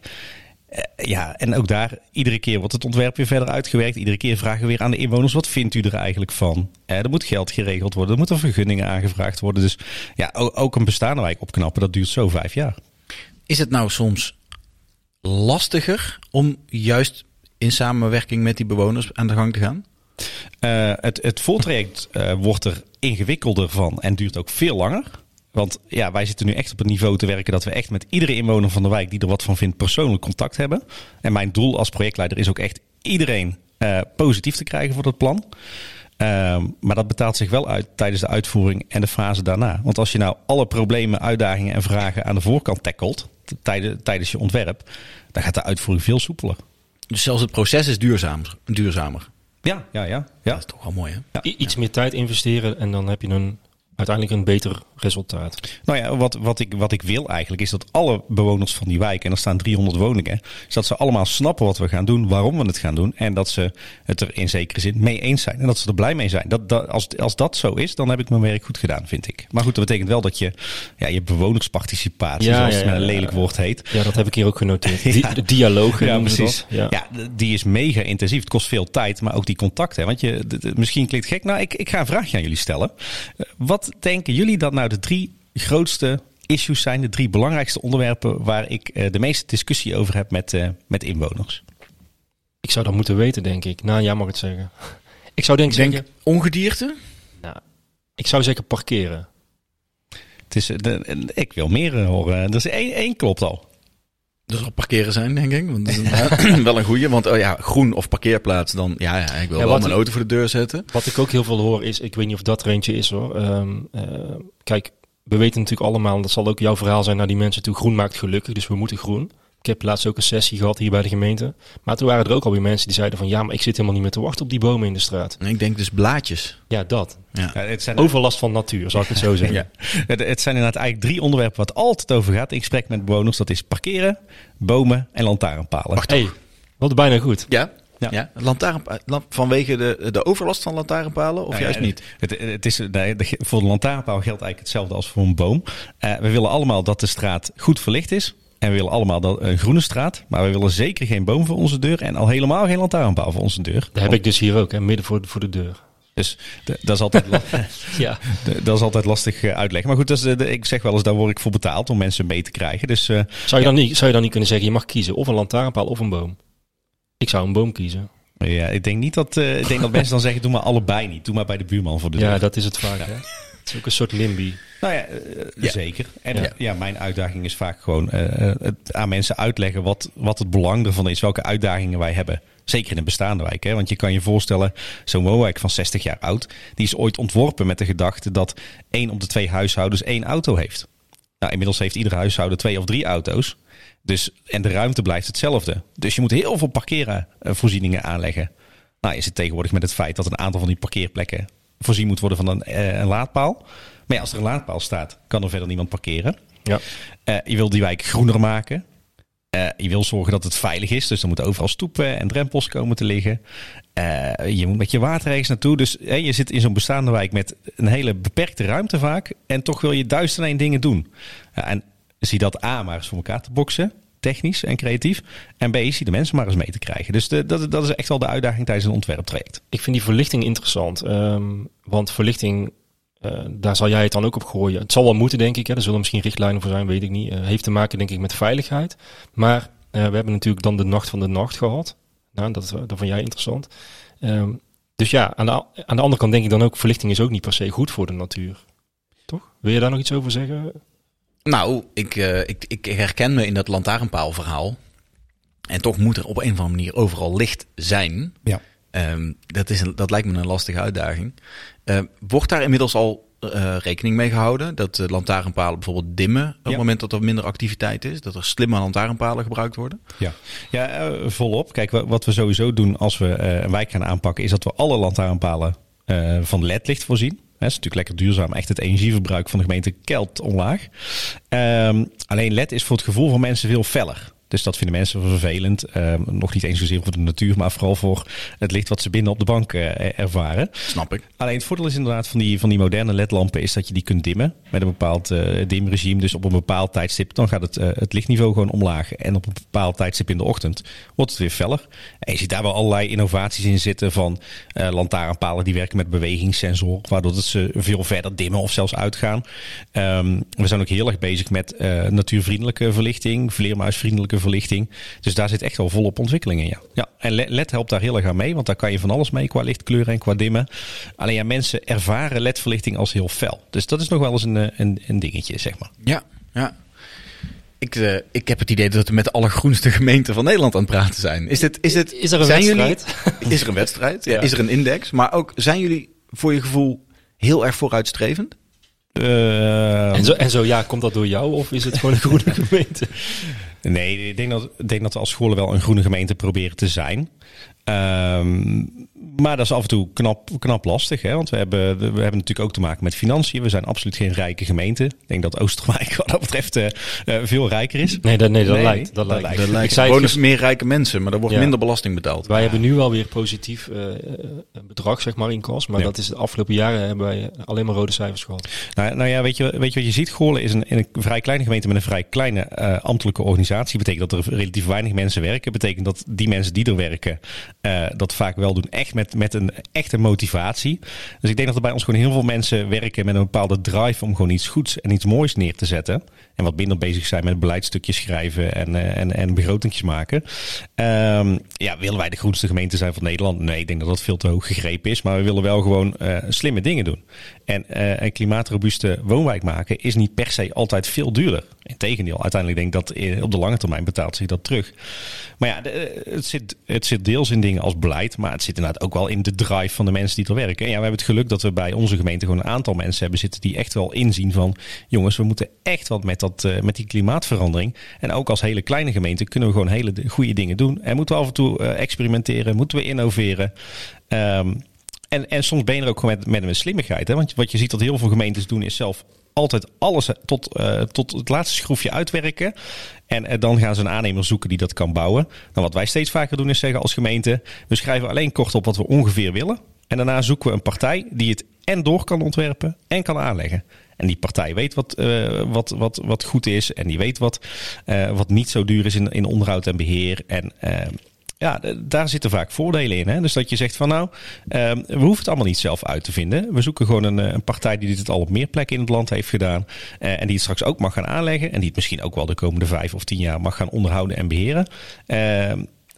Uh, ja, en ook daar, iedere keer wordt het ontwerp weer verder uitgewerkt. Iedere keer vragen we weer aan de inwoners, wat vindt u er eigenlijk van? Uh, er moet geld geregeld worden, er moeten vergunningen aangevraagd worden. Dus ja, ook een bestaande wijk opknappen, dat duurt zo vijf jaar. Is het nou soms lastiger om juist in samenwerking met die bewoners aan de gang te gaan? Uh, het, het voortraject uh, wordt er ingewikkelder van en duurt ook veel langer. Want ja, wij zitten nu echt op het niveau te werken dat we echt met iedere inwoner van de wijk die er wat van vindt persoonlijk contact hebben. En mijn doel als projectleider is ook echt iedereen uh, positief te krijgen voor dat plan. Uh, maar dat betaalt zich wel uit tijdens de uitvoering en de fase daarna. Want als je nou alle problemen, uitdagingen en vragen aan de voorkant tackelt tijde, tijdens je ontwerp, dan gaat de uitvoering veel soepeler. Dus zelfs het proces is duurzamer. duurzamer. Ja, ja, ja, ja. Dat is toch wel mooi, hè? Ja. I- iets ja. meer tijd investeren en dan heb je een uiteindelijk een beter resultaat. Nou ja, wat, wat, ik, wat ik wil eigenlijk is dat alle bewoners van die wijk, en er staan driehonderd woningen, is dat ze allemaal snappen wat we gaan doen, waarom we het gaan doen en dat ze het er in zekere zin mee eens zijn en dat ze er blij mee zijn. Dat, dat, als, als dat zo is, dan heb ik mijn werk goed gedaan, vind ik. Maar goed, dat betekent wel dat je ja, je bewonersparticipatie, ja, zoals ja, ja, het met een lelijk ja, woord heet. Ja, dat heb ik hier ook genoteerd. Di- ja. De dialoog. Ja, precies. Ja. ja, die is mega intensief. Het kost veel tijd, maar ook die contacten. Want je, d- d- misschien klinkt gek. Nou, ik, ik ga een vraagje aan jullie stellen. Wat denken jullie dat nou de drie grootste issues zijn, de drie belangrijkste onderwerpen waar ik uh, de meeste discussie over heb met, uh, met inwoners? Ik zou dat moeten weten, denk ik. Nou, jij mag het zeggen. Ik zou denk ik denk, zeggen, ongedierte? Nou, ik zou zeggen parkeren. Het is, uh, de, ik wil meer uh, horen. Dus één, één klopt al. Dat zal parkeren zijn, denk ik. Want dat is een, wel een goeie. Want oh ja, groen of parkeerplaats, dan ja, ja ik wil ja, wel mijn auto voor de deur zetten. Wat ik ook heel veel hoor is, ik weet niet of dat er eentje is hoor. Um, uh, kijk, we weten natuurlijk allemaal, dat zal ook jouw verhaal zijn naar die mensen toe. Groen maakt gelukkig, dus we moeten groen. Ik heb laatst ook een sessie gehad hier bij de gemeente. Maar toen waren er ook alweer mensen die zeiden van ja, maar ik zit helemaal niet meer te wachten op die bomen in de straat. Ik denk dus blaadjes. Ja, dat. Ja. Ja, het zijn overlast van natuur, zal ik het zo zeggen. Ja. Het, het zijn inderdaad eigenlijk drie onderwerpen wat altijd over gaat. Ik gesprek met bewoners, dat is parkeren, bomen en lantaarnpalen. Wacht, hey, wat bijna goed. Ja. Ja. Ja, lantaarnpa- vanwege de, de overlast van lantaarnpalen of nou, juist ja, niet? Het, het is, nee, de, voor de lantaarnpaal geldt eigenlijk hetzelfde als voor een boom. Uh, we willen allemaal dat de straat goed verlicht is. En we willen allemaal een groene straat. Maar we willen zeker geen boom voor onze deur. En al helemaal geen lantaarnpaal voor onze deur. Dat heb ik dus hier ook, hè, midden voor de, voor de deur. Dus de, dat, is altijd ja. de, dat is altijd lastig uitleggen. Maar goed, dat is de, de, ik zeg wel eens, daar word ik voor betaald om mensen mee te krijgen. Dus, uh, zou, je dan ja. niet, zou je dan niet kunnen zeggen, je mag kiezen of een lantaarnpaal of een boom? Ik zou een boom kiezen. Ja, ik denk niet dat, uh, ik denk dat mensen dan zeggen, doe maar allebei niet. Doe maar bij de buurman voor de deur. Ja, dat is het vaak, ja. hè? Het is ook een soort limby. Nou ja, uh, ja. zeker. En ja. Uh, ja, mijn uitdaging is vaak gewoon uh, het aan mensen uitleggen wat, wat het belang ervan is. Welke uitdagingen wij hebben. Zeker in een bestaande wijk. Hè? Want je kan je voorstellen, zo'n woonwijk van zestig jaar oud. Die is ooit ontworpen met de gedachte dat één op de twee huishoudens één auto heeft. Nou, inmiddels heeft ieder huishouden twee of drie auto's. Dus, en de ruimte blijft hetzelfde. Dus je moet heel veel parkeervoorzieningen aanleggen. Nou, is het tegenwoordig met het feit dat een aantal van die parkeerplekken voorzien moet worden van een, uh, een laadpaal. Maar ja, als er een laadpaal staat, kan er verder niemand parkeren. Ja. Uh, je wil die wijk groener maken. Uh, je wil zorgen dat het veilig is. Dus er moeten overal stoepen en drempels komen te liggen. Uh, je moet met je water ergens naartoe. Dus hey, je zit in zo'n bestaande wijk met een hele beperkte ruimte vaak. En toch wil je duizend en één dingen doen. Uh, en zie dat A maar eens voor elkaar te boksen. Technisch en creatief. En B, zie de mensen maar eens mee te krijgen. Dus de, dat, dat is echt wel de uitdaging tijdens een ontwerptraject. Ik vind die verlichting interessant. Um, want verlichting... Uh, daar zal jij het dan ook op gooien. Het zal wel moeten, denk ik. Hè. Er zullen misschien richtlijnen voor zijn, weet ik niet. Uh, heeft te maken, denk ik, met veiligheid. Maar uh, we hebben natuurlijk dan de Nacht van de Nacht gehad. Nou, dat, dat vond jij interessant. Um, dus ja, aan de, aan de andere kant denk ik dan ook... verlichting is ook niet per se goed voor de natuur. Toch? Wil je daar nog iets over zeggen? Nou, ik, uh, ik, ik herken me in dat lantaarnpaalverhaal. En toch moet er op een of andere manier overal licht zijn. Ja. Um, dat, is een, dat lijkt me een lastige uitdaging. Uh, wordt daar inmiddels al uh, rekening mee gehouden? Dat de lantaarnpalen bijvoorbeeld dimmen op ja. het moment dat er minder activiteit is? Dat er slimme lantaarnpalen gebruikt worden? Ja, ja uh, volop. Kijk, wat we sowieso doen als we uh, een wijk gaan aanpakken... is dat we alle lantaarnpalen uh, van L E D-licht voorzien. Dat is natuurlijk lekker duurzaam. Echt het energieverbruik van de gemeente kelt omlaag. Um, alleen L E D is voor het gevoel van mensen veel feller. Dus dat vinden mensen vervelend. Uh, nog niet eens zozeer voor de natuur, maar vooral voor het licht wat ze binnen op de bank uh, ervaren. Snap ik. Alleen het voordeel is inderdaad van die, van die moderne L E D-lampen is dat je die kunt dimmen met een bepaald uh, dimregime. Dus op een bepaald tijdstip dan gaat het, uh, het lichtniveau gewoon omlaag. En op een bepaald tijdstip in de ochtend wordt het weer feller. En je ziet daar wel allerlei innovaties in zitten van uh, lantaarnpalen die werken met bewegingssensor. Waardoor dat ze veel verder dimmen of zelfs uitgaan. Um, we zijn ook heel erg bezig met uh, natuurvriendelijke verlichting, vleermuisvriendelijke verlichting. Dus daar zit echt wel volop ontwikkeling in. Ja. Ja, en L E D helpt daar heel erg aan mee, want daar kan je van alles mee qua lichtkleur en qua dimmen. Alleen ja, mensen ervaren L E D-verlichting als heel fel. Dus dat is nog wel eens een, een, een dingetje, zeg maar. Ja, ja. Ik, uh, ik heb het idee dat we met de allergroenste gemeente van Nederland aan het praten zijn. Is, dit, is, dit, is er een zijn wedstrijd? Jullie, is er een wedstrijd? Ja. Is er een index? Maar ook, zijn jullie voor je gevoel heel erg vooruitstrevend? Uh, en, zo, en zo, ja, komt dat door jou of is het gewoon een groene gemeente? Nee, ik denk dat, ik denk dat we als scholen wel een groene gemeente proberen te zijn. Um, maar dat is af en toe knap, knap lastig. Hè? Want we hebben, we hebben natuurlijk ook te maken met financiën. We zijn absoluut geen rijke gemeente. Ik denk dat Oisterwijk wat dat betreft uh, veel rijker is. Nee, dat, nee, dat nee, lijkt. Dat lijkt. Dat lijkt. Er wonen meer rijke mensen, maar er wordt ja. minder belasting betaald. Wij ja. hebben nu wel weer positief uh, bedrag zeg maar, in kas. Maar ja. dat is de afgelopen jaren hebben wij alleen maar rode cijfers gehad. Nou, nou ja, weet je, weet je wat je ziet? Goirle is een, in een vrij kleine gemeente met een vrij kleine uh, ambtelijke organisatie. Betekent dat er relatief weinig mensen werken. Betekent dat die mensen die er werken... Uh, dat vaak wel doen echt met, met een echte motivatie. Dus ik denk dat er bij ons gewoon heel veel mensen werken met een bepaalde drive om gewoon iets goeds en iets moois neer te zetten. En wat minder bezig zijn met beleidstukjes schrijven en, uh, en, en begrotingjes maken. Um, ja, willen wij de groenste gemeente zijn van Nederland? Nee, ik denk dat dat veel te hoog gegrepen is. Maar we willen wel gewoon uh, slimme dingen doen. En uh, een klimaatrobuuste woonwijk maken is niet per se altijd veel duurder. Integendeel, uiteindelijk denk ik dat op de lange termijn betaalt zich dat terug. Maar ja, het zit, het zit deels in dingen als beleid, maar het zit inderdaad ook wel in de drive van de mensen die er werken. En ja, we hebben het geluk dat we bij onze gemeente gewoon een aantal mensen hebben zitten die echt wel inzien van, jongens, we moeten echt wat met, dat, uh, met die klimaatverandering. En ook als hele kleine gemeente kunnen we gewoon hele goede dingen doen. En moeten we af en toe uh, experimenteren, moeten we innoveren. Um, en, en soms ben je er ook gewoon met, met een slimmigheid. Hè? Want wat je ziet dat heel veel gemeentes doen is zelf altijd alles tot, uh, tot het laatste schroefje uitwerken. En uh, dan gaan ze een aannemer zoeken die dat kan bouwen. Nou, wat wij steeds vaker doen is zeggen als gemeente... we schrijven alleen kort op wat we ongeveer willen. En daarna zoeken we een partij die het en door kan ontwerpen en kan aanleggen. En die partij weet wat, uh, wat, wat, wat goed is. En die weet wat, uh, wat niet zo duur is in, in onderhoud en beheer. En... Uh, Ja, daar zitten vaak voordelen in. Hè? Dus dat je zegt van nou, uh, we hoeven het allemaal niet zelf uit te vinden. We zoeken gewoon een, een partij die dit al op meer plekken in het land heeft gedaan. Uh, en die het straks ook mag gaan aanleggen. En die het misschien ook wel de komende vijf of tien jaar mag gaan onderhouden en beheren. Uh,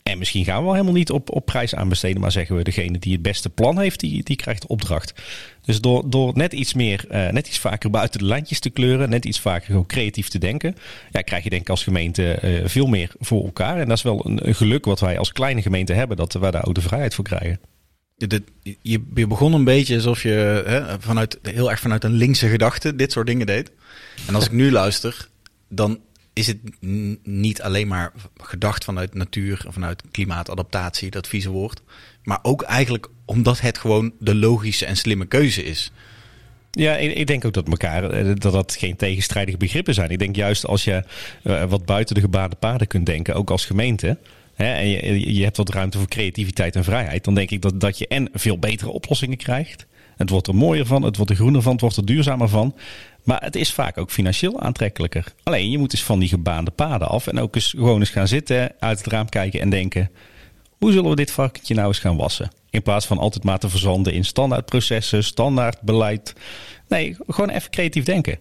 en misschien gaan we wel helemaal niet op, op prijs aanbesteden. Maar zeggen we, degene die het beste plan heeft, die, die krijgt de opdracht. Dus door, door net iets meer, uh, net iets vaker buiten de lijntjes te kleuren, net iets vaker gewoon creatief te denken, ja, krijg je denk ik als gemeente uh, veel meer voor elkaar. En dat is wel een, een geluk wat wij als kleine gemeente hebben, dat we daar ook de vrijheid voor krijgen. De, je, je begon een beetje alsof je hè, vanuit, heel erg vanuit een linkse gedachte dit soort dingen deed. En als ik nu luister, dan is het n- niet alleen maar gedacht vanuit natuur en vanuit klimaatadaptatie, dat vieze woord. Maar ook eigenlijk omdat het gewoon de logische en slimme keuze is. Ja, ik, ik denk ook dat elkaar dat dat geen tegenstrijdige begrippen zijn. Ik denk juist als je uh, wat buiten de gebaande paden kunt denken, ook als gemeente. Hè, en je, je hebt wat ruimte voor creativiteit en vrijheid. Dan denk ik dat, dat je en veel betere oplossingen krijgt. Het wordt er mooier van, het wordt er groener van, het wordt er duurzamer van. Maar het is vaak ook financieel aantrekkelijker. Alleen je moet eens van die gebaande paden af. En ook eens gewoon eens gaan zitten, uit het raam kijken en denken: hoe zullen we dit varkentje nou eens gaan wassen? In plaats van altijd maar te verzanden in standaard processen, standaard beleid. Nee, gewoon even creatief denken.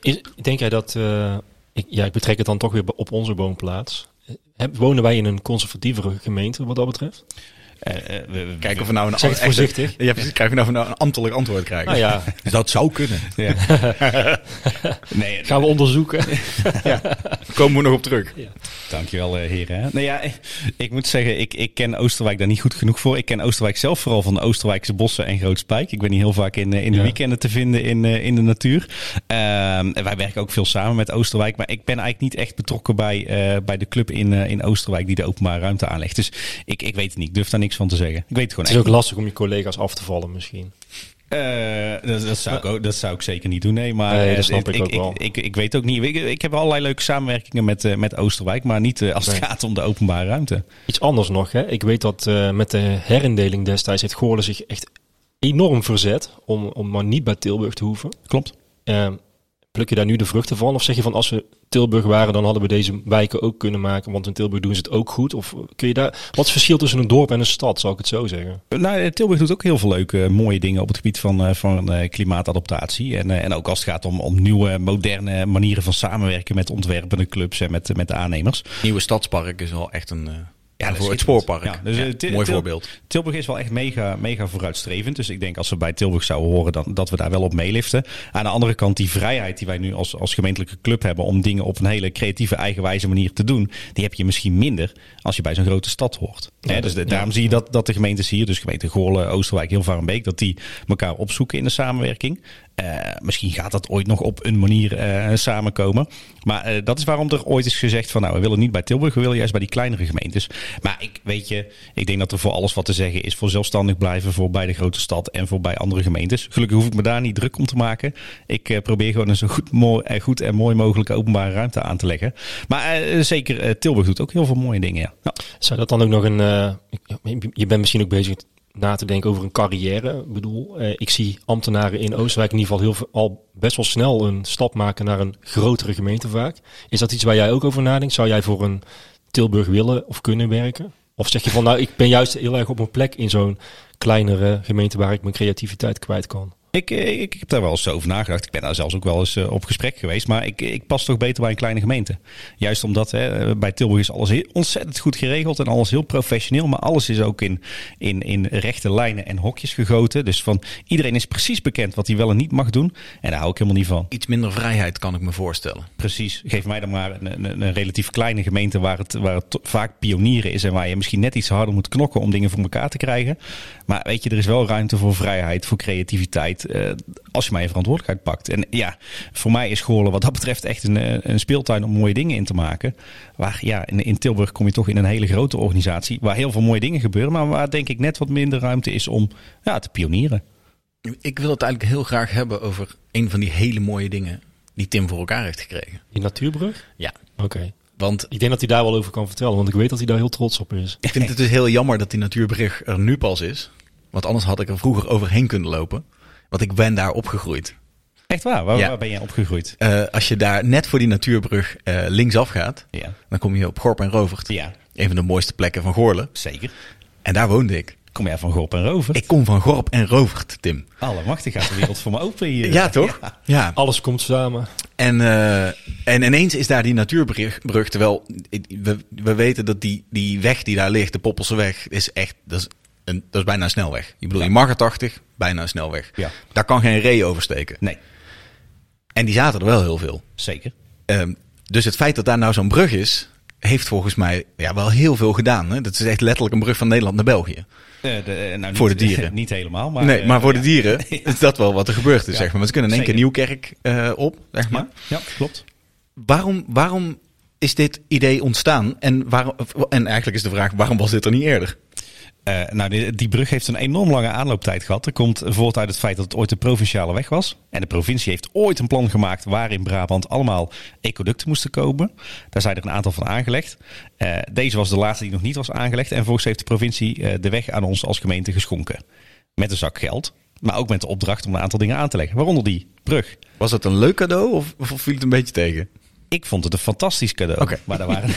Is, denk jij dat... Uh, ik, ja, ik betrek het dan toch weer op onze woonplaats. Heb, wonen wij in een conservatievere gemeente wat dat betreft? Uh, we, Kijk of we nou een zeg het echte, voorzichtig. Ja, krijg je nou een ambtelijk antwoord krijgen? Ah, ja. Dat zou kunnen. Ja. Nee, gaan we onderzoeken. Ja. Komen we nog op terug. Ja. Dankjewel, heren. Nou ja, ik moet zeggen, ik, ik ken Oisterwijk daar niet goed genoeg voor. Ik ken Oisterwijk zelf vooral van de Oisterwijkse bossen en Groot Spijk. Ik ben hier heel vaak in, in de ja. weekenden te vinden in, in de natuur. Uh, en wij werken ook veel samen met Oisterwijk. Maar ik ben eigenlijk niet echt betrokken bij, uh, bij de club in, uh, in Oisterwijk die de openbare ruimte aanlegt. Dus ik, ik weet het niet. Ik durf daar niks van te zeggen. Ik weet het gewoon. Het is ook lastig om je collega's af te vallen misschien. Uh, dat, dat, zou ik ook, dat zou ik zeker niet doen. Nee, maar nee, dat snap ik, ik ook ik, wel. Ik, ik, ik weet ook niet. Ik, ik heb allerlei leuke samenwerkingen met, uh, met Oisterwijk, maar niet uh, als nee. het gaat om de openbare ruimte. Iets anders nog. Hè? Ik weet dat uh, met de herindeling destijds heeft Goirle zich echt enorm verzet om, om maar niet bij Tilburg te hoeven. Klopt. Uh, pluk je daar nu de vruchten van? Of zeg je van als we Tilburg waren, dan hadden we deze wijken ook kunnen maken. Want in Tilburg doen ze het ook goed. Of kun je daar. Wat is het verschil tussen een dorp en een stad, zal ik het zo zeggen? Nou, Tilburg doet ook heel veel leuke, mooie dingen op het gebied van, van klimaatadaptatie. En, en ook als het gaat om, om nieuwe, moderne manieren van samenwerken met ontwerpende clubs en met, met de aannemers. Nieuwe stadspark is wel echt een. Uh... Ja, voor het spoorpark. Ja, dus, ja, t- mooi t- voorbeeld. Tilburg is wel echt mega, mega vooruitstrevend. Dus ik denk als we bij Tilburg zouden horen, dan, dat we daar wel op meeliften. Aan de andere kant, die vrijheid die wij nu als, als gemeentelijke club hebben om dingen op een hele creatieve, eigenwijze manier te doen, die heb je misschien minder als je bij zo'n grote stad hoort. Ja, He, dus de, daarom ja. zie je dat, dat de gemeentes hier, dus gemeente Goirle, Oisterwijk, Hilvarenbeek, dat die elkaar opzoeken in de samenwerking. Uh, misschien gaat dat ooit nog op een manier uh, samenkomen. Maar uh, dat is waarom er ooit is gezegd van nou, we willen niet bij Tilburg, we willen juist bij die kleinere gemeentes. Maar ik weet je, ik denk dat er voor alles wat te zeggen is voor zelfstandig blijven, voor bij de grote stad en voor bij andere gemeentes. Gelukkig hoef ik me daar niet druk om te maken. Ik uh, probeer gewoon een zo goed, mooi, goed en mooi mogelijke openbare ruimte aan te leggen. Maar uh, zeker uh, Tilburg doet ook heel veel mooie dingen. Ja. Ja. Zou dat dan ook nog een... Uh, je bent misschien ook bezig na te denken over een carrière. Ik bedoel, eh, ik zie ambtenaren in Oisterwijk in ieder geval heel veel, al best wel snel een stap maken naar een grotere gemeente vaak. Is dat iets waar jij ook over nadenkt? Zou jij voor een Tilburg willen of kunnen werken? Of zeg je van, nou, ik ben juist heel erg op mijn plek in zo'n kleinere gemeente waar ik mijn creativiteit kwijt kan? Ik, ik, ik heb daar wel eens over nagedacht. Ik ben daar zelfs ook wel eens op gesprek geweest. Maar ik, ik pas toch beter bij een kleine gemeente. Juist omdat hè, bij Tilburg is alles heel, ontzettend goed geregeld. En alles heel professioneel. Maar alles is ook in, in, in rechte lijnen en hokjes gegoten. Dus van iedereen is precies bekend wat hij wel en niet mag doen. En daar hou ik helemaal niet van. Iets minder vrijheid kan ik me voorstellen. Precies. Geef mij dan maar een, een, een relatief kleine gemeente waar het, waar het vaak pionieren is. En waar je misschien net iets harder moet knokken om dingen voor elkaar te krijgen. Maar weet je, er is wel ruimte voor vrijheid, voor creativiteit. Uh, als je maar je verantwoordelijkheid pakt. En ja, voor mij is Goirle wat dat betreft echt een, een speeltuin om mooie dingen in te maken. Waar ja, in, in Tilburg kom je toch in een hele grote organisatie waar heel veel mooie dingen gebeuren, maar waar denk ik net wat minder ruimte is om ja, te pionieren. Ik wil het eigenlijk heel graag hebben over een van die hele mooie dingen die Tim voor elkaar heeft gekregen. Die natuurbrug? Ja. Oké. Okay. Want ik denk dat hij daar wel over kan vertellen, want ik weet dat hij daar heel trots op is. Ik vind het dus heel jammer dat die natuurbrug er nu pas is, want anders had ik er vroeger overheen kunnen lopen. Want ik ben daar opgegroeid. Echt waar? Waar, ja. waar ben jij opgegroeid? Uh, als je daar net voor die natuurbrug uh, linksaf gaat, ja. dan kom je op Gorp en Rovert. Ja. Een van de mooiste plekken van Goirle. Zeker. En daar woonde ik. Kom jij van Gorp en Rovert? Ik kom van Gorp en Rovert, Tim. Allemachtig, gaat de wereld voor me open hier. Ja, toch? Ja. ja. Alles komt samen. En, uh, en ineens is daar die natuurbrug. Terwijl we, we weten dat die, die weg die daar ligt, de Poppelseweg, is echt... Dat is, En dat is bijna een snelweg. Ik bedoel, ja. je mag er tachtig, bijna een snelweg. Ja. Daar kan geen ree oversteken. Nee. En die zaten er wel heel veel. Zeker. Um, dus het feit dat daar nou zo'n brug is, heeft volgens mij ja, wel heel veel gedaan. Hè? Dat is echt letterlijk een brug van Nederland naar België. Uh, de, nou, niet, voor de dieren. Niet helemaal, maar... Nee, uh, maar voor ja. de dieren is dat wel wat er gebeurd is, ja. zeg maar. Maar ze kunnen in één keer Nieuwkerk uh, op, zeg maar. Ja, ja klopt. Waarom... waarom Is dit idee ontstaan? En, waarom, en eigenlijk is de vraag, waarom was dit er niet eerder? Uh, nou, die, die brug heeft een enorm lange aanlooptijd gehad. Dat komt voort uit het feit dat het ooit een provinciale weg was. En de provincie heeft ooit een plan gemaakt waar in Brabant allemaal ecoducten moesten komen. Daar zijn er een aantal van aangelegd. Uh, deze was de laatste die nog niet was aangelegd. En vervolgens heeft de provincie uh, de weg aan ons als gemeente geschonken. Met een zak geld. Maar ook met de opdracht om een aantal dingen aan te leggen. Waaronder die brug. Was dat een leuk cadeau of, of viel het een beetje tegen? Ik vond het een fantastisch cadeau. Okay. Maar daar waren,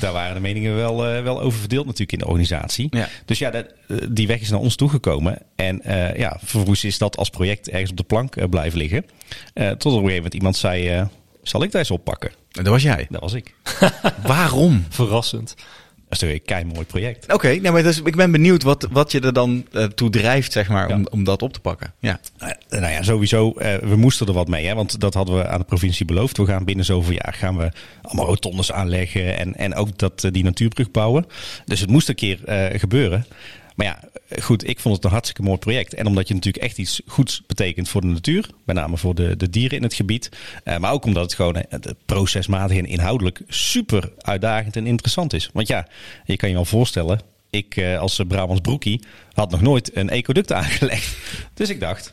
daar waren de meningen wel, uh, wel over verdeeld natuurlijk in de organisatie. Ja. Dus ja, dat, die weg is naar ons toegekomen. En uh, ja, vervolgens is dat als project ergens op de plank uh, blijven liggen. Uh, tot op een gegeven moment iemand zei, uh, zal ik daar eens oppakken? En dat was jij? Dat was ik. Waarom? Verrassend. Dat is een keimooi project. Oké, okay, nou, maar dus, ik ben benieuwd wat, wat je er dan uh, toe drijft, zeg maar, ja. om, om dat op te pakken. Ja. Uh, nou ja, sowieso, uh, we moesten er wat mee, hè, want dat hadden we aan de provincie beloofd. We gaan binnen zoveel jaar gaan we allemaal rotondes aanleggen en, en ook dat, uh, die natuurbrug bouwen. Dus het moest een keer uh, gebeuren. Maar ja, goed, ik vond het een hartstikke mooi project. En omdat je natuurlijk echt iets goeds betekent voor de natuur. Met name voor de, de dieren in het gebied. Uh, maar ook omdat het gewoon uh, procesmatig en inhoudelijk super uitdagend en interessant is. Want ja, je kan je wel voorstellen. Ik uh, als Brabants broekie had nog nooit een ecoduct aangelegd. Dus ik dacht,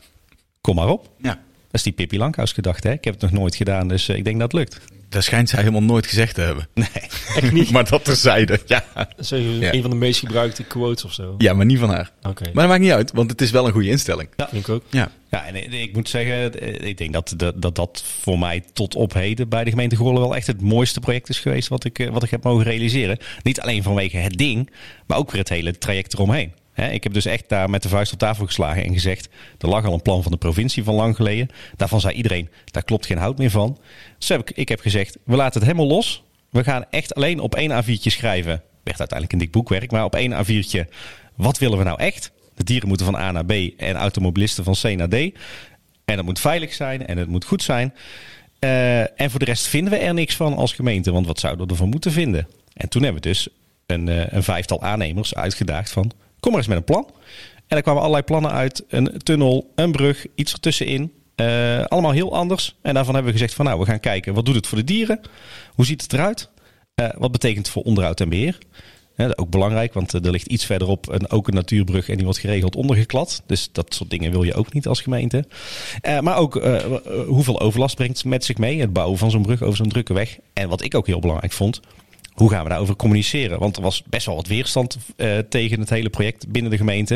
kom maar op. Ja. Dat is die Pippi Langhuis gedachte, hè? Ik heb het nog nooit gedaan, dus uh, ik denk dat het lukt. Dat schijnt zij helemaal nooit gezegd te hebben. Nee, echt niet. Maar dat terzijde, ja. Dat is even ja. een van de meest gebruikte quotes of zo. Ja, maar niet van haar. Okay. Maar dat maakt niet uit, want het is wel een goede instelling. Ja, vind ik ook. Ja, ja en ik moet zeggen, ik denk dat dat, dat, dat voor mij tot op heden bij de gemeente Goirle wel echt het mooiste project is geweest wat ik, wat ik heb mogen realiseren. Niet alleen vanwege het ding, maar ook weer het hele traject eromheen. He, ik heb dus echt daar met de vuist op tafel geslagen en gezegd, er lag al een plan van de provincie van lang geleden. Daarvan zei iedereen, daar klopt geen hout meer van. Dus heb ik, ik heb gezegd, we laten het helemaal los. We gaan echt alleen op één A viertje schrijven. Werd uiteindelijk een dik boekwerk, maar op één A viertje. Wat willen we nou echt? De dieren moeten van A naar B en automobilisten van C naar D. En dat moet veilig zijn en het moet goed zijn. Uh, en voor de rest vinden we er niks van als gemeente, want wat zouden we ervan moeten vinden? En toen hebben we dus een, een vijftal aannemers uitgedaagd van, kom maar eens met een plan. En er kwamen allerlei plannen uit. Een tunnel, een brug, iets ertussenin. Uh, allemaal heel anders. En daarvan hebben we gezegd van nou, we gaan kijken. Wat doet het voor de dieren? Hoe ziet het eruit? Uh, wat betekent het voor onderhoud en beheer? Uh, dat is ook belangrijk, want er ligt iets verderop een, ook een natuurbrug. En die wordt geregeld ondergeklad. Dus dat soort dingen wil je ook niet als gemeente. Uh, maar ook uh, hoeveel overlast brengt het met zich mee? Het bouwen van zo'n brug over zo'n drukke weg. En wat ik ook heel belangrijk vond, hoe gaan we daarover communiceren? Want er was best wel wat weerstand uh, tegen het hele project binnen de gemeente.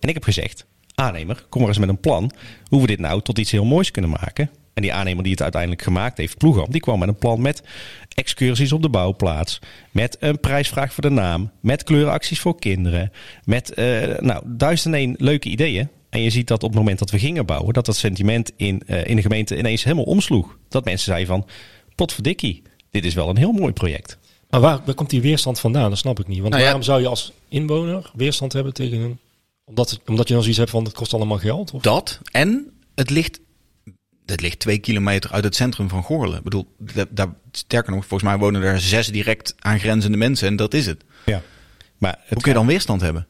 En ik heb gezegd, aannemer, kom maar eens met een plan. Hoe we dit nou tot iets heel moois kunnen maken. En die aannemer die het uiteindelijk gemaakt heeft, Ploegam, die kwam met een plan met excursies op de bouwplaats. Met een prijsvraag voor de naam. Met kleurenacties voor kinderen. Met uh, nou, duizend en één leuke ideeën. En je ziet dat op het moment dat we gingen bouwen, dat dat sentiment in, uh, in de gemeente ineens helemaal omsloeg. Dat mensen zeiden van, potverdikkie, dit is wel een heel mooi project. Maar waar, waar komt die weerstand vandaan? Dat snap ik niet. Want nou ja. waarom zou je als inwoner weerstand hebben tegen een, Omdat, omdat je dan zoiets hebt van, het kost allemaal geld? Of? Dat. En het ligt, het ligt twee kilometer uit het centrum van Goirle. Ik bedoel, dat, dat, sterker nog, volgens mij wonen er zes direct aangrenzende mensen. En dat is het. Ja. Maar het hoe kun je dan weerstand hebben?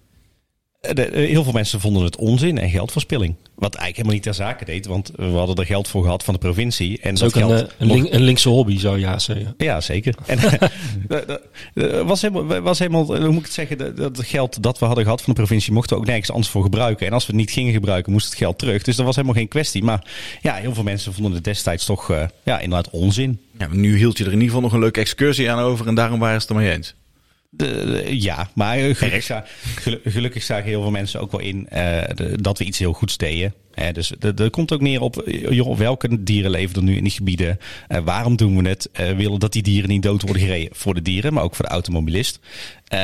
Heel veel mensen vonden het onzin en geldverspilling. Wat eigenlijk helemaal niet ter zake deed, want we hadden er geld voor gehad van de provincie. En dat, dat geld. Een, een, link, een linkse hobby, zou ja zeggen. Ja, zeker. En was helemaal, was helemaal, hoe moet ik het zeggen, dat geld dat we hadden gehad van de provincie mochten we ook nergens anders voor gebruiken. En als we het niet gingen gebruiken, moest het geld terug. Dus dat was helemaal geen kwestie. Maar ja, heel veel mensen vonden het destijds toch uh, ja, inderdaad onzin. Ja, nu hield je er in ieder geval nog een leuke excursie aan over en daarom waren ze het er mee eens. Uh, ja, maar gelukkig, za- gelu- gelukkig zagen heel veel mensen ook wel in uh, de, dat we iets heel goeds deden. Uh, dus er komt ook neer op joh, welke dieren leven er nu in die gebieden. Uh, waarom doen we het? Uh, we willen dat die dieren niet dood worden gereden voor de dieren, maar ook voor de automobilist. Uh,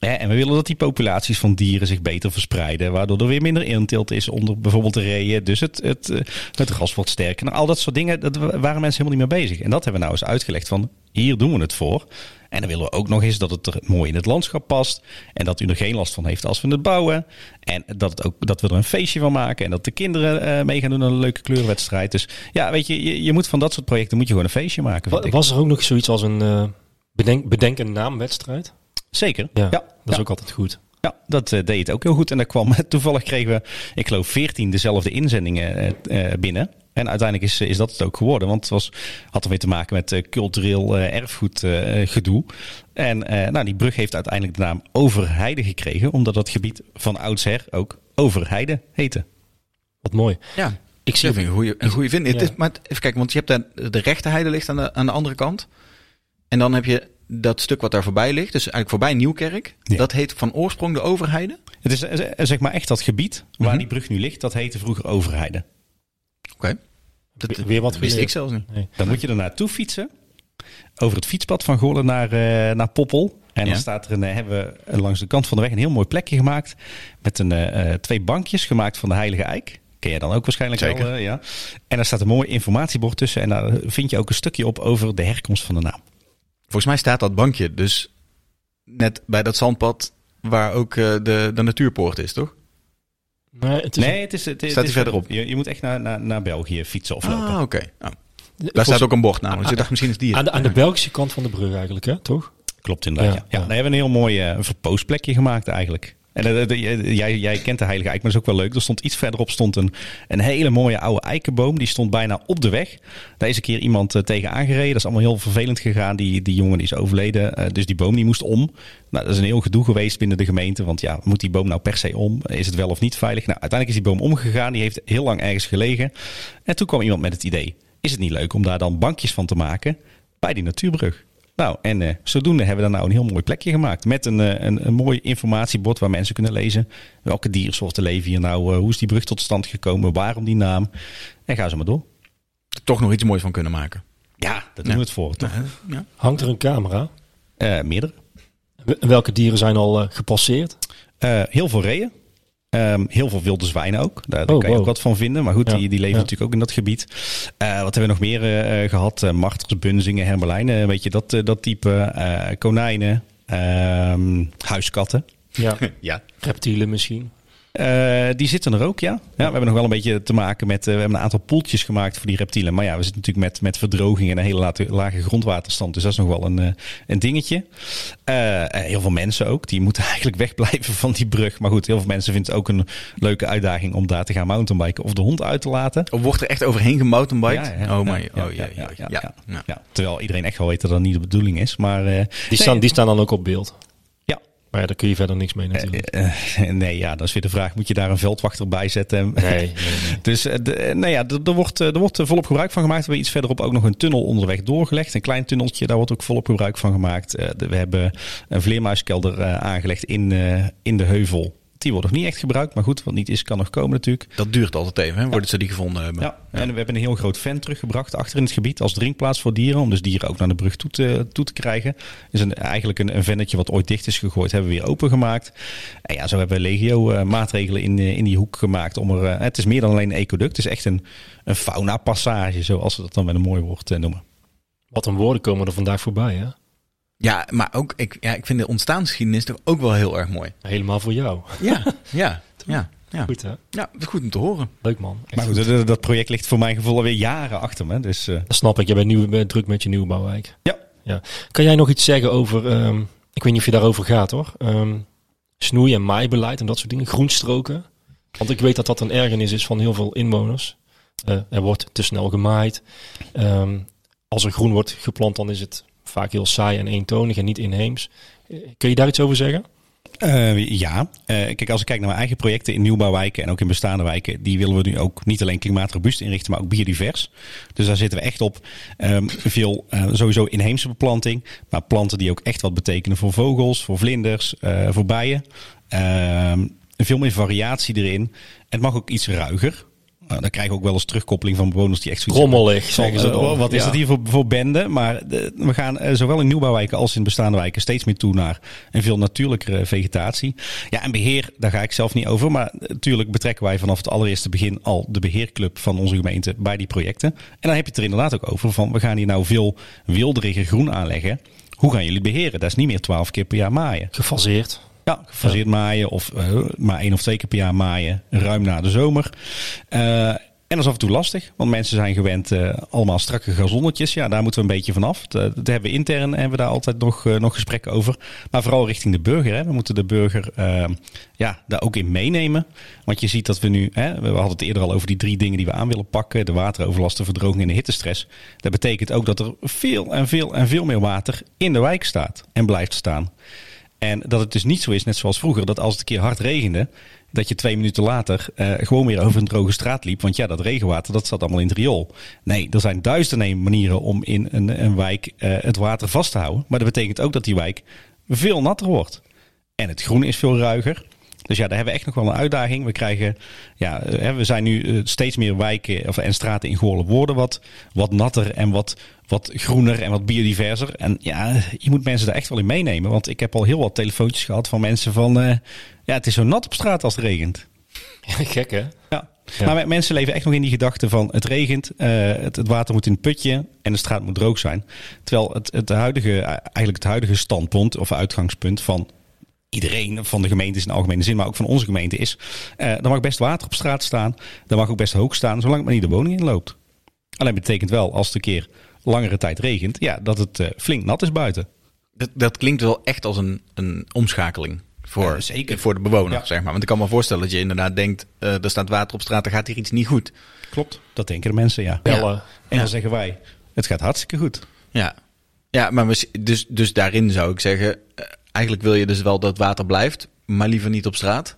Ja, en we willen dat die populaties van dieren zich beter verspreiden, waardoor er weer minder inteelt is onder bijvoorbeeld de reeën. Dus het, het, het gras wordt sterker. Nou, al dat soort dingen, daar waren mensen helemaal niet mee bezig. En dat hebben we nou eens uitgelegd van, hier doen we het voor. En dan willen we ook nog eens dat het er mooi in het landschap past. En dat u er geen last van heeft als we het bouwen. En dat, het ook, dat we er een feestje van maken. En dat de kinderen uh, mee gaan doen aan een leuke kleurenwedstrijd. Dus ja, weet je, je, je moet van dat soort projecten moet je gewoon een feestje maken. Was, was er ook nog zoiets als een uh, bedenk, bedenk een naamwedstrijd? Zeker, ja. ja. Dat is ja. ook altijd goed. Ja, dat uh, deed het ook heel goed. En daar kwam toevallig kregen we, ik geloof, veertien dezelfde inzendingen uh, uh, binnen. En uiteindelijk is, is dat het ook geworden. Want het was, had er weer te maken met uh, cultureel uh, erfgoed uh, gedoe. En uh, nou, die brug heeft uiteindelijk de naam Overheide gekregen. Omdat dat gebied van oudsher ook Overheide heette. Wat mooi. Ja, ik zie een goede een goede vind. Ja. Het is, maar even kijken, want je hebt daar de rechte heide ligt aan de, aan de andere kant. En dan heb je dat stuk wat daar voorbij ligt. Dus eigenlijk voorbij Nieuwkerk. Ja. Dat heet van oorsprong de Overheide. Het is zeg maar echt dat gebied waar mm-hmm. die brug nu ligt. Dat heette vroeger Overheide. Oké. Okay. Dat weer wat wist ik zelfs niet. Nee. Dan moet je er naartoe fietsen. Over het fietspad van Goirle naar, uh, naar Poppel. En ja. dan staat er een, hebben we langs de kant van de weg een heel mooi plekje gemaakt. Met een, uh, twee bankjes gemaakt van de Heilige Eik. Ken jij dan ook waarschijnlijk wel. Uh, ja. En daar staat een mooi informatiebord tussen. En daar vind je ook een stukje op over de herkomst van de naam. Volgens mij staat dat bankje dus net bij dat zandpad waar ook uh, de, de natuurpoort is, toch? Nee, het is, nee, het is het, staat het is, verderop. Je, je moet echt naar, naar, naar België fietsen of ah, lopen. Ah, oké. Okay. Nou, daar Volgens, staat ook een bord namelijk. Dus je dacht misschien is die. Aan de, aan de Belgische kant van de brug eigenlijk, hè? Toch? Klopt inderdaad. Ja, ja. ja. ja. We hebben een heel mooi uh, verpoosplekje gemaakt eigenlijk. En uh, de, jij, jij kent de Heilige Eik, maar dat is ook wel leuk. Er stond iets verderop stond een, een hele mooie oude eikenboom. Die stond bijna op de weg. Daar is een keer iemand uh, tegen aangereden. Dat is allemaal heel vervelend gegaan. Die, die jongen is overleden. Uh, dus die boom die moest om. Nou, dat is een heel gedoe geweest binnen de gemeente. Want ja, moet die boom nou per se om? Is het wel of niet veilig? Nou, uiteindelijk is die boom omgegaan. Die heeft heel lang ergens gelegen. En toen kwam iemand met het idee. Is het niet leuk om daar dan bankjes van te maken bij die natuurbrug? Nou, en uh, zodoende hebben we daar nou een heel mooi plekje gemaakt. Met een, uh, een, een mooi informatiebord waar mensen kunnen lezen. Welke diersoorten leven hier nou? Uh, hoe is die brug tot stand gekomen? Waarom die naam? En ga zo maar door. Toch nog iets moois van kunnen maken. Ja, daar doen ja. we het voor. Toch? Ja, ja. Hangt er een camera? Uh, meerdere. En welke dieren zijn al uh, gepasseerd? Uh, heel veel reeën. Um, heel veel wilde zwijnen ook. Daar oh, kan wow. je ook wat van vinden. Maar goed, ja, die, die leven ja. natuurlijk ook in dat gebied. Uh, wat hebben we nog meer uh, gehad? Uh, marters, bunzingen, hermelijnen. Weet je, dat, uh, dat type. Uh, konijnen. Uh, huiskatten. Ja. ja. Reptielen misschien. Uh, die zitten er ook, ja. ja. We hebben nog wel een beetje te maken met... Uh, we hebben een aantal poeltjes gemaakt voor die reptielen. Maar ja, we zitten natuurlijk met, met verdroging en een hele late, lage grondwaterstand. Dus dat is nog wel een, uh, een dingetje. Uh, heel veel mensen ook. Die moeten eigenlijk wegblijven van die brug. Maar goed, heel veel mensen vinden het ook een leuke uitdaging... om daar te gaan mountainbiken of de hond uit te laten. Of wordt er echt overheen gemountainbiked? Ja, ja, oh my, ja, oh ja, ja, ja, ja, ja. ja. Terwijl iedereen echt wel weet dat dat niet de bedoeling is. Maar, uh, die, nee, staan, die staan dan ook op beeld? Maar ja, daar kun je verder niks mee natuurlijk. Uh, uh, nee, ja, dat is weer de vraag. Moet je daar een veldwachter bij zetten? Nee. nee, nee. Dus uh, de, nou ja, er wordt, er wordt volop gebruik van gemaakt. We hebben iets verderop ook nog een tunnel onderweg doorgelegd. Een klein tunneltje, daar wordt ook volop gebruik van gemaakt. Uh, de, we hebben een vleermuiskelder uh, aangelegd in, uh, in de heuvel. Die wordt nog niet echt gebruikt, maar goed, wat niet is kan nog komen natuurlijk. Dat duurt altijd even, hè? Worden ja. ze die gevonden hebben. Ja. ja, en we hebben een heel groot ven teruggebracht achter in het gebied als drinkplaats voor dieren. Om dus dieren ook naar de brug toe te, toe te krijgen. Dus een, eigenlijk een, een vennetje wat ooit dicht is gegooid, hebben we weer opengemaakt. En ja, zo hebben we legio uh, maatregelen in, uh, in die hoek gemaakt. Om er, uh, het is meer dan alleen een ecoduct, het is echt een, een fauna passage, zoals we dat dan met een mooi woord uh, noemen. Wat een woorden komen er vandaag voorbij, hè? Ja, maar ook ik, ja, ik vind de ontstaansgeschiedenis toch ook wel heel erg mooi. Helemaal voor jou. Ja, ja, ja, ja. Goed, hè? Ja, goed om te horen. Leuk, man. Echt maar goed, goed, dat project ligt voor mijn gevoel alweer jaren achter me. Dus, uh... Dat snap ik. Je bent, nieuw, bent druk met je nieuwbouwwijk. Ja. ja. Kan jij nog iets zeggen over, um, ik weet niet of je daarover gaat hoor, um, snoei- en maaibeleid en dat soort dingen, groenstroken? Want ik weet dat dat een ergernis is van heel veel inwoners. Uh, er wordt te snel gemaaid. Um, als er groen wordt geplant, dan is het... vaak heel saai en eentonig en niet inheems. Kun je daar iets over zeggen? Uh, ja, uh, kijk, als ik kijk naar mijn eigen projecten in nieuwbouwwijken en ook in bestaande wijken, die willen we nu ook niet alleen klimaatrobuust inrichten, maar ook biodivers. Dus daar zitten we echt op. Um, veel uh, sowieso inheemse beplanting, maar planten die ook echt wat betekenen voor vogels, voor vlinders, uh, voor bijen. Uh, veel meer variatie erin. Het mag ook iets ruiger. Nou, dan krijg je ook wel eens terugkoppeling van bewoners die echt zoiets... Rommelig, zeggen ze dan. Wat is dat hier voor, voor bende? Maar de, we gaan uh, zowel in nieuwbouwwijken als in bestaande wijken steeds meer toe naar een veel natuurlijkere vegetatie. Ja, en beheer, daar ga ik zelf niet over. Maar natuurlijk betrekken wij vanaf het allereerste begin al de beheerclub van onze gemeente bij die projecten. En dan heb je het er inderdaad ook over van we gaan hier nou veel wilderiger groen aanleggen. Hoe gaan jullie beheren? Dat is niet meer twaalf keer per jaar maaien. Gefaseerd. Ja, gefaseerd maaien of uh, maar één of twee keer per jaar maaien, ruim na de zomer. Uh, En dat is af en toe lastig, want mensen zijn gewend uh, allemaal strakke gazonnetjes. Ja, daar moeten we een beetje vanaf. Dat, dat hebben we intern, hebben we daar altijd nog, uh, nog gesprekken over. Maar vooral richting de burger. Hè. We moeten de burger uh, ja, daar ook in meenemen. Want je ziet dat we nu, hè, we hadden het eerder al over die drie dingen die we aan willen pakken. De wateroverlast, de verdroging en de hittestress. Dat betekent ook dat er veel en veel en veel meer water in de wijk staat en blijft staan. En dat het dus niet zo is, net zoals vroeger, dat als het een keer hard regende, dat je twee minuten later uh, gewoon weer over een droge straat liep. Want ja, dat regenwater, dat zat allemaal in het riool. Nee, er zijn duizenden manieren om in een, een wijk uh, het water vast te houden. Maar dat betekent ook dat die wijk veel natter wordt. En het groen is veel ruiger. Dus ja, daar hebben we echt nog wel een uitdaging. We krijgen, ja, we zijn nu steeds meer wijken of en straten in Goirle worden wat, wat natter en wat, wat groener en wat biodiverser. En ja, je moet mensen daar echt wel in meenemen. Want ik heb al heel wat telefoontjes gehad van mensen van, uh, ja, het is zo nat op straat als het regent. Ja, gek hè? Ja. Ja. Maar mensen leven echt nog in die gedachte van het regent, uh, het, het water moet in het putje en de straat moet droog zijn. Terwijl het, het huidige, eigenlijk het huidige standpunt of uitgangspunt van iedereen van de gemeentes in de algemene zin, maar ook van onze gemeente is, Uh, dan mag best water op straat staan. Dan mag ook best hoog staan, zolang het maar niet de woning in loopt. Alleen betekent wel, als het een keer langere tijd regent, ja, dat het uh, flink nat is buiten. Dat, dat klinkt wel echt als een, een omschakeling voor, ja, zeker. voor de bewoner, ja. zeg maar. Want ik kan me voorstellen dat je inderdaad denkt, Uh, er staat water op straat, dan gaat hier iets niet goed. Klopt, dat denken de mensen, ja. Bellen. Ja. En dan zeggen wij, het gaat hartstikke goed. Ja, ja maar we, dus, dus daarin zou ik zeggen, Uh, eigenlijk wil je dus wel dat water blijft, maar liever niet op straat.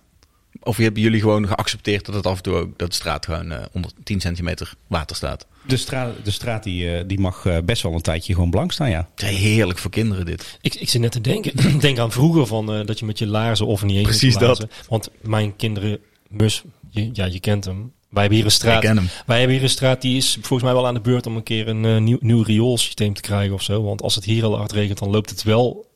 Of hebben jullie gewoon geaccepteerd dat het af en toe ook, dat de straat gewoon uh, onder tien centimeter water staat? De straat, de straat die, uh, die mag uh, best wel een tijdje gewoon blank staan, ja. Heerlijk voor kinderen dit. Ik, ik zit net te denken, denk aan vroeger van uh, dat je met je laarzen of niet eens Precies dat. Want mijn kinderen, Mus, je, ja je kent hem. Wij hebben hier een straat. Wij hebben hier een straat die is volgens mij wel aan de beurt om een keer een uh, nieuw, nieuw rioolsysteem te krijgen of zo. Want als het hier al hard regent, dan loopt het wel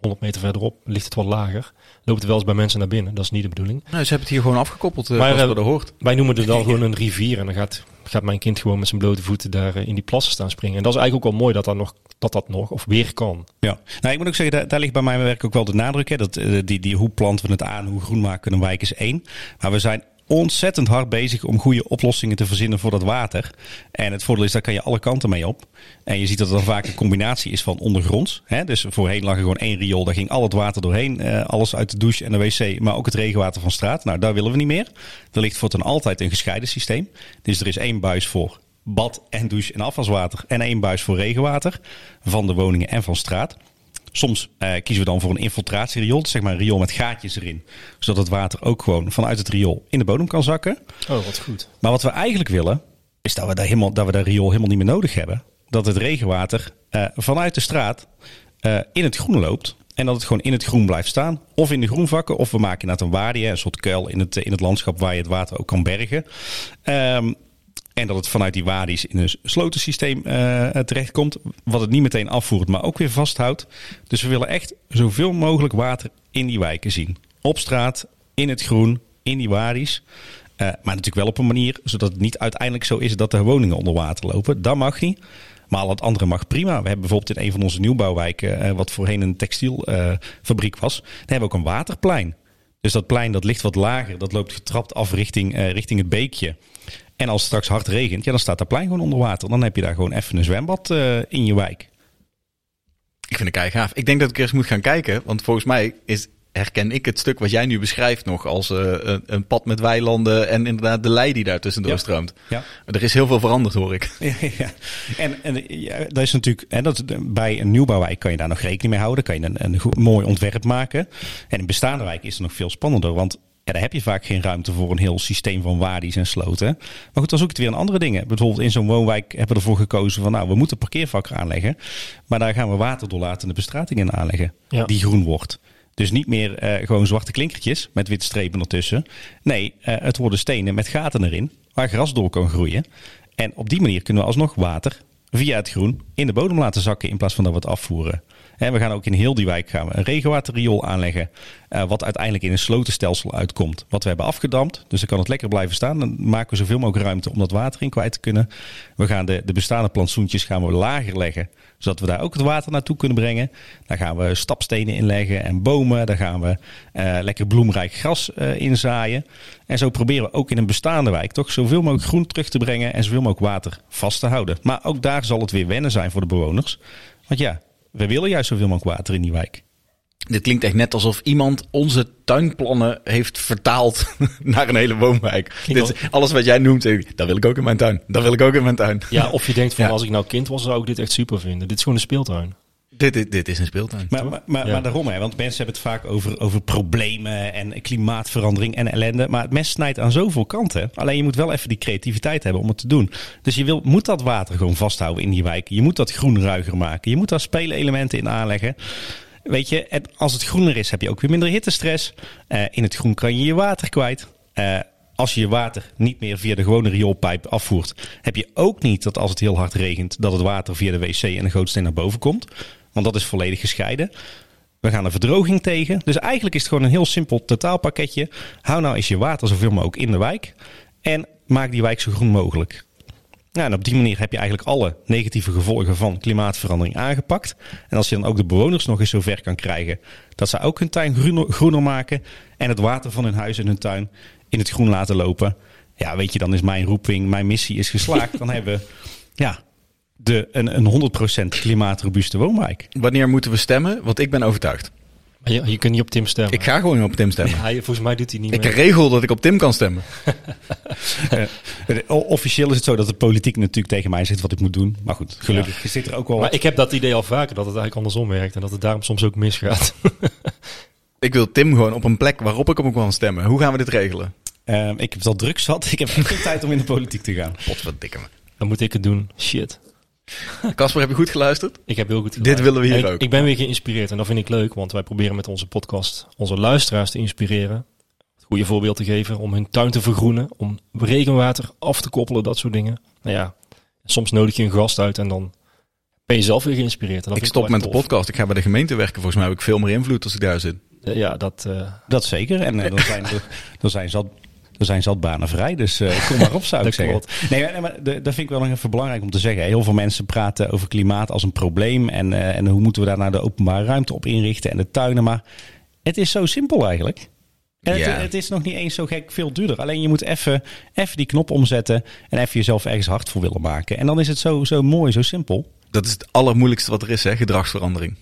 honderd meter verderop, ligt het wat lager. Loopt het wel eens bij mensen naar binnen. Dat is niet de bedoeling. Nou, ze hebben het hier gewoon afgekoppeld. Uh, maar, uh, hoort. Wij noemen het dan ja. gewoon een rivier. En dan gaat, gaat mijn kind gewoon met zijn blote voeten daar uh, in die plassen staan springen. En dat is eigenlijk ook wel mooi dat dat nog, dat dat nog of weer kan. Ja, nou, ik moet ook zeggen, daar, daar ligt bij mijn werk ook wel de nadruk. Hè, dat, uh, die, die, hoe planten we het aan, hoe groen maken we een wijk is één. Maar we zijn ontzettend hard bezig om goede oplossingen te verzinnen voor dat water. En het voordeel is, daar kan je alle kanten mee op. En je ziet dat er dan vaak een combinatie is van ondergronds. Hè? Dus voorheen lag er gewoon één riool. Daar ging al het water doorheen. Eh, alles uit de douche en de wc. Maar ook het regenwater van straat. Nou, daar willen we niet meer. Er ligt voortaan altijd een gescheiden systeem. Dus er is één buis voor bad en douche en afwaswater. En één buis voor regenwater. Van de woningen en van straat. Soms eh, kiezen we dan voor een infiltratieriool. Zeg maar een riool met gaatjes erin. Zodat het water ook gewoon vanuit het riool in de bodem kan zakken. Oh, wat goed. Maar wat we eigenlijk willen, is dat we daar helemaal, dat we dat riool helemaal niet meer nodig hebben. Dat het regenwater eh, vanuit de straat eh, in het groen loopt. En dat het gewoon in het groen blijft staan. Of in de groenvakken. Of we maken inderdaad een wadi, een soort kuil in het, in het landschap waar je het water ook kan bergen. Um, En dat het vanuit die wadi's in een slotensysteem uh, terechtkomt. Wat het niet meteen afvoert, maar ook weer vasthoudt. Dus we willen echt zoveel mogelijk water in die wijken zien. Op straat, in het groen, in die wadi's. Uh, maar natuurlijk wel op een manier zodat het niet uiteindelijk zo is dat de woningen onder water lopen. Dat mag niet. Maar al het andere mag prima. We hebben bijvoorbeeld in een van onze nieuwbouwwijken, uh, wat voorheen een textielfabriek uh, was. Daar hebben we ook een waterplein. Dus dat plein dat ligt wat lager. Dat loopt getrapt af richting, uh, richting het beekje. En als het straks hard regent, ja, dan staat dat plein gewoon onder water. Dan heb je daar gewoon even een zwembad uh, in je wijk. Ik vind het kei gaaf. Ik denk dat ik eerst moet gaan kijken. Want volgens mij is, herken ik het stuk wat jij nu beschrijft nog als uh, een, een pad met weilanden en inderdaad de lei die daar tussendoor ja. stroomt. Ja. Er is heel veel veranderd, hoor ik. Ja, ja. En, en ja, dat is natuurlijk, en dat, bij een nieuwbouwwijk kan je daar nog rekening mee houden. Kan je een, een goed, mooi ontwerp maken. En in bestaande wijk is het nog veel spannender, want ja, daar heb je vaak geen ruimte voor een heel systeem van wadi's en sloten. Maar goed, dan zoek ik het weer aan andere dingen. Bijvoorbeeld in zo'n woonwijk hebben we ervoor gekozen van nou, we moeten parkeervakken aanleggen. Maar daar gaan we waterdoorlatende bestrating in aanleggen, ja. die groen wordt. Dus niet meer uh, gewoon zwarte klinkertjes met witte strepen ertussen. Nee, uh, het worden stenen met gaten erin waar gras door kan groeien. En op die manier kunnen we alsnog water via het groen in de bodem laten zakken in plaats van dat we het afvoeren. En we gaan ook in heel die wijk gaan we een regenwaterriool aanleggen. Uh, wat uiteindelijk in een slotenstelsel uitkomt. Wat we hebben afgedamd. Dus dan kan het lekker blijven staan. Dan maken we zoveel mogelijk ruimte om dat water in kwijt te kunnen. We gaan de, de bestaande plantsoentjes gaan we lager leggen. Zodat we daar ook het water naartoe kunnen brengen. Daar gaan we stapstenen in leggen en bomen. Daar gaan we uh, lekker bloemrijk gras uh, in zaaien. En zo proberen we ook in een bestaande wijk toch zoveel mogelijk groen terug te brengen. En zoveel mogelijk water vast te houden. Maar ook daar zal het weer wennen zijn voor de bewoners. Want ja... we willen juist zoveel mogelijk water in die wijk. Dit klinkt echt net alsof iemand onze tuinplannen heeft vertaald naar een hele woonwijk. Dit, alles wat jij noemt, dat wil ik ook in mijn tuin. Dat wil ik ook in mijn tuin. Ja, of je denkt van ja. als ik nou kind was, zou ik dit echt super vinden. Dit is gewoon een speeltuin. Dit, dit, dit is een speeltuin. Maar, maar, maar, ja. maar daarom, hè, want mensen hebben het vaak over, over problemen en klimaatverandering en ellende. Maar het mes snijdt aan zoveel kanten. Alleen je moet wel even die creativiteit hebben om het te doen. Dus je wil, moet dat water gewoon vasthouden in die wijk. Je moet dat groen ruiger maken. Je moet daar spelelementen in aanleggen. Weet je, en als het groener is, heb je ook weer minder hittestress. Uh, in het groen kan je je water kwijt. Uh, Als je je water niet meer via de gewone rioolpijp afvoert, heb je ook niet dat als het heel hard regent, dat het water via de wc en de gootsteen naar boven komt. Want dat is volledig gescheiden. We gaan een verdroging tegen. Dus eigenlijk is het gewoon een heel simpel totaalpakketje. Hou nou eens je water zoveel mogelijk in de wijk. En maak die wijk zo groen mogelijk. Nou, en op die manier heb je eigenlijk alle negatieve gevolgen van klimaatverandering aangepakt. En als je dan ook de bewoners nog eens zover kan krijgen dat ze ook hun tuin groener maken. En het water van hun huis en hun tuin in het groen laten lopen. Ja, weet je, dan is mijn roeping, mijn missie is geslaagd. Dan hebben we ja, de, een, een honderd procent klimaatrobuuste woonwijk. Wanneer moeten we stemmen? Want ik ben overtuigd. Maar je, je kunt niet op Tim stemmen. Ik ga gewoon niet op Tim stemmen. Ja, volgens mij doet hij niet meer. Ik regel dat ik op Tim kan stemmen. Officieel is het zo dat de politiek natuurlijk tegen mij zegt wat ik moet doen. Maar goed, gelukkig ja. zit er ook wel... Maar wat. Ik heb dat idee al vaker dat het eigenlijk andersom werkt. En dat het daarom soms ook misgaat. Ik wil Tim gewoon op een plek waarop ik op hem kan stemmen. Hoe gaan we dit regelen? Uh, ik heb het al druk zat. Ik heb geen tijd om in de politiek te gaan. Potverdikke me. Dan moet ik het doen. Shit. Kasper, heb je goed geluisterd? Ik heb heel goed geluisterd. Dit willen we hier en ook. Ik, ik ben weer geïnspireerd en dat vind ik leuk. Want wij proberen met onze podcast onze luisteraars te inspireren. Het goede voorbeeld te geven. Om hun tuin te vergroenen. Om regenwater af te koppelen. Dat soort dingen. Nou ja, soms nodig je een gast uit en dan... ben je zelf weer geïnspireerd. En ik stop ik met tof. de podcast. Ik ga bij de gemeente werken. Volgens mij heb ik veel meer invloed als ik daar zit. Ja, dat... Uh... Dat zeker. En uh, dan, zijn er, dan, zijn zat, dan zijn zat banen vrij. Dus uh, kom maar op, zou ik zeggen. Nee, maar, nee, maar de, dat vind ik wel nog even belangrijk om te zeggen. Heel veel mensen praten over klimaat als een probleem. En, uh, en hoe moeten we daar nou de openbare ruimte op inrichten en de tuinen. Maar het is zo simpel eigenlijk. En yeah. het, het is nog niet eens zo gek veel duurder. Alleen je moet even die knop omzetten. En even jezelf ergens hard voor willen maken. En dan is het zo, zo mooi, zo simpel. Dat is het allermoeilijkste wat er is, hè? Gedragsverandering.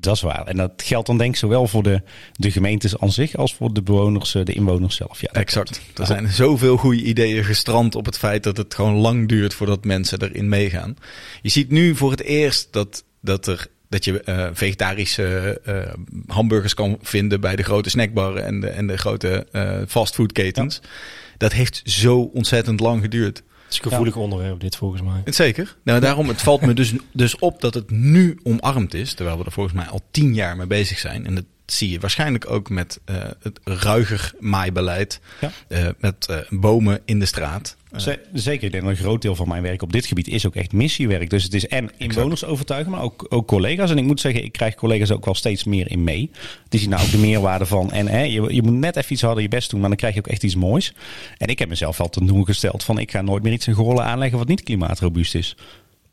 Dat is waar. En dat geldt dan denk ik zowel voor de, de gemeentes aan zich als voor de bewoners, de inwoners zelf. Ja, dat exact. Klopt. Er zijn ja. zoveel goede ideeën gestrand op het feit dat het gewoon lang duurt voordat mensen erin meegaan. Je ziet nu voor het eerst dat, dat, er, dat je uh, vegetarische uh, hamburgers kan vinden bij de grote snackbarren en de, en de grote uh, fastfoodketens. Ja. Dat heeft zo ontzettend lang geduurd. Het is een gevoelig ja. onderwerp dit volgens mij. Zeker. Nou, daarom het valt me dus, dus op dat het nu omarmd is. Terwijl we er volgens mij al tien jaar mee bezig zijn. En dat zie je waarschijnlijk ook met uh, het ruiger maaibeleid. Ja. Uh, met uh, bomen in de straat. Uh. Zeker. Ik denk dat een groot deel van mijn werk op dit gebied is ook echt missiewerk. Dus het is en inwoners overtuigen, maar ook, ook collega's. En ik moet zeggen, ik krijg collega's ook wel steeds meer in mee. Die zien nou ook de meerwaarde van. En hè, je, je moet net even iets harder je best doen, maar dan krijg je ook echt iets moois. En ik heb mezelf al ten doel gesteld van ik ga nooit meer iets in Goirle aanleggen wat niet klimaatrobuust is.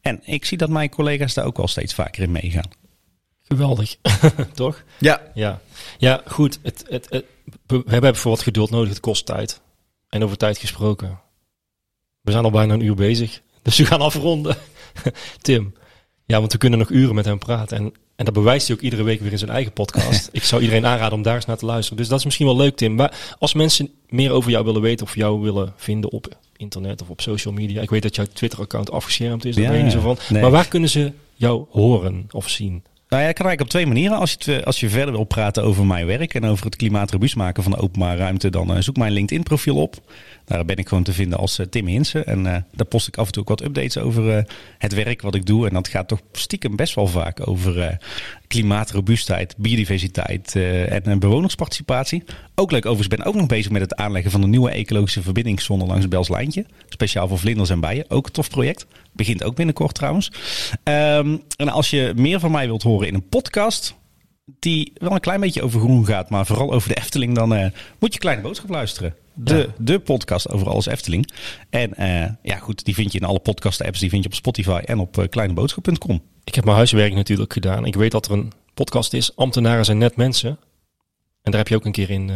En ik zie dat mijn collega's daar ook wel steeds vaker in meegaan. Geweldig, toch? Ja. Ja, ja goed. Het, het, het, we hebben voor wat geduld nodig. Het kost tijd. En over tijd gesproken. We zijn al bijna een uur bezig, dus we gaan afronden. Tim, ja, want we kunnen nog uren met hem praten. En, en dat bewijst hij ook iedere week weer in zijn eigen podcast. Ik zou iedereen aanraden om daar eens naar te luisteren. Dus dat is misschien wel leuk, Tim. Maar als mensen meer over jou willen weten of jou willen vinden op internet of op social media. Ik weet dat jouw Twitter-account afgeschermd is, daar ja, ben je niet zo van. Nee. Maar waar kunnen ze jou horen of zien? Nou ja, dat kan eigenlijk op twee manieren. Als je, het, als je verder wil praten over mijn werk en over het klimaatrobuust maken van de openbare ruimte, dan uh, zoek mijn LinkedIn profiel op. Daar ben ik gewoon te vinden als uh, Tim Hinssen. En uh, daar post ik af en toe ook wat updates over uh, het werk wat ik doe. En dat gaat toch stiekem best wel vaak over uh, klimaatrobuustheid, biodiversiteit uh, en bewonersparticipatie. Ook leuk overigens, ben ook nog bezig met het aanleggen van een nieuwe ecologische verbindingszone langs het Belslijntje. Speciaal voor vlinders en bijen. Ook een tof project. Begint ook binnenkort trouwens. Um, en als je meer van mij wilt horen in een podcast die wel een klein beetje over groen gaat, maar vooral over de Efteling, dan uh, moet je Kleine Boodschap luisteren. De, ja. de podcast over alles Efteling. En uh, ja goed, die vind je in alle podcast-apps. Die vind je op Spotify en op uh, kleineboodschap punt com. Ik heb mijn huiswerk natuurlijk gedaan. Ik weet dat er een podcast is, Ambtenaren zijn net mensen. En daar heb je ook een keer in uh,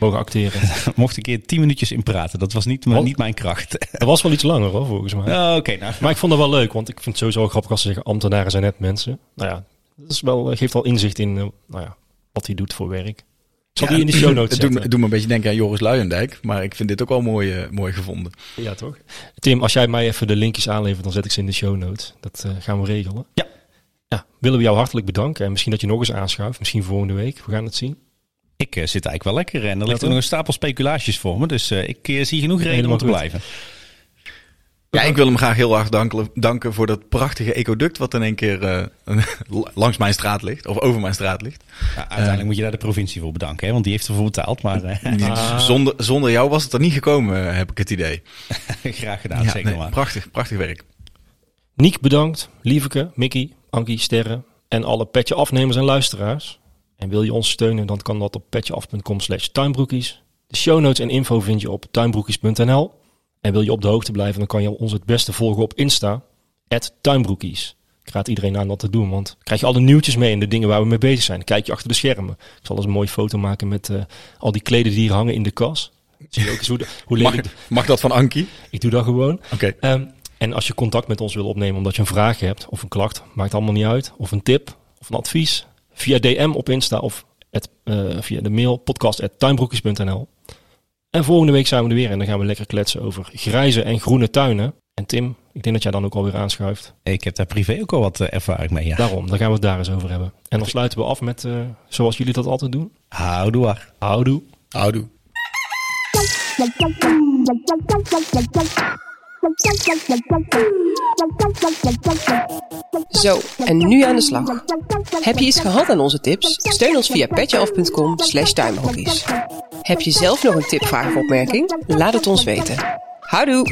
mogen acteren. Mocht een keer tien minuutjes in praten. Dat was niet, maar, niet mijn kracht. Dat was wel iets langer hoor, volgens mij. Oh, okay, nou, maar ik vond het wel leuk, want ik vind het sowieso grappig als ze zeggen ambtenaren zijn net mensen. Nou ja, dat is wel, geeft al inzicht in uh, nou ja, wat hij doet voor werk. Ik zal ja, die in de show notes zetten. Het doet, doet me een beetje denken aan Joris Luijendijk. Maar ik vind dit ook wel mooi, uh, mooi gevonden. Ja, toch? Tim, als jij mij even de linkjes aanlevert, dan zet ik ze in de show notes. Dat uh, gaan we regelen. Ja. ja. Willen we jou hartelijk bedanken. En misschien dat je nog eens aanschuift. Misschien volgende week. We gaan het zien. Ik uh, zit eigenlijk wel lekker. En er ligt ook nog een stapel speculaties voor me. Dus uh, ik uh, zie genoeg reden om te blijven. Ja, ik wil hem graag heel erg danken, danken voor dat prachtige ecoduct wat in één keer uh, langs mijn straat ligt. Of over mijn straat ligt. Ja, uiteindelijk uh, moet je daar de provincie voor bedanken, hè? Want die heeft ervoor betaald. Maar, uh, uh, zonder, zonder jou was het er niet gekomen, heb ik het idee. Graag gedaan, ja, zeker nee, maar. Prachtig, prachtig werk. Niek bedankt, Lieveke, Mickey, Anki, Sterre en alle petje afnemers en luisteraars. En wil je ons steunen, dan kan dat op petjeaf.com slash tuinbroekies. De show notes en info vind je op tuinbroekies punt n l. En wil je op de hoogte blijven, dan kan je ons het beste volgen op Insta, at tuinbroekies. Ik raad iedereen aan dat te doen, want dan krijg je alle nieuwtjes mee en de dingen waar we mee bezig zijn. Dan kijk je achter de schermen. Ik zal eens een mooie foto maken met uh, al die kleden die hier hangen in de kas. Zie je ook eens hoe de, hoe mag, mag dat van Anki? Ik doe dat gewoon. Okay. Um, en als je contact met ons wil opnemen omdat je een vraag hebt of een klacht, maakt allemaal niet uit. Of een tip of een advies. Via D M op Insta of at, uh, via de mail podcast at tuinbroekies punt n l. En volgende week zijn we er weer en dan gaan we lekker kletsen over grijze en groene tuinen. En Tim, ik denk dat jij dan ook alweer aanschuift. Ik heb daar privé ook al wat ervaring mee, ja. Daarom, dan gaan we het daar eens over hebben. En dan sluiten we af met, uh, zoals jullie dat altijd doen. Houdoe. Houdoe. Houdoe. Zo, en nu aan de slag. Heb je iets gehad aan onze tips? Steun ons via petjeaf.com slash tuinbroekies. Heb je zelf nog een tip, vraag of opmerking? Laat het ons weten. Houdoe!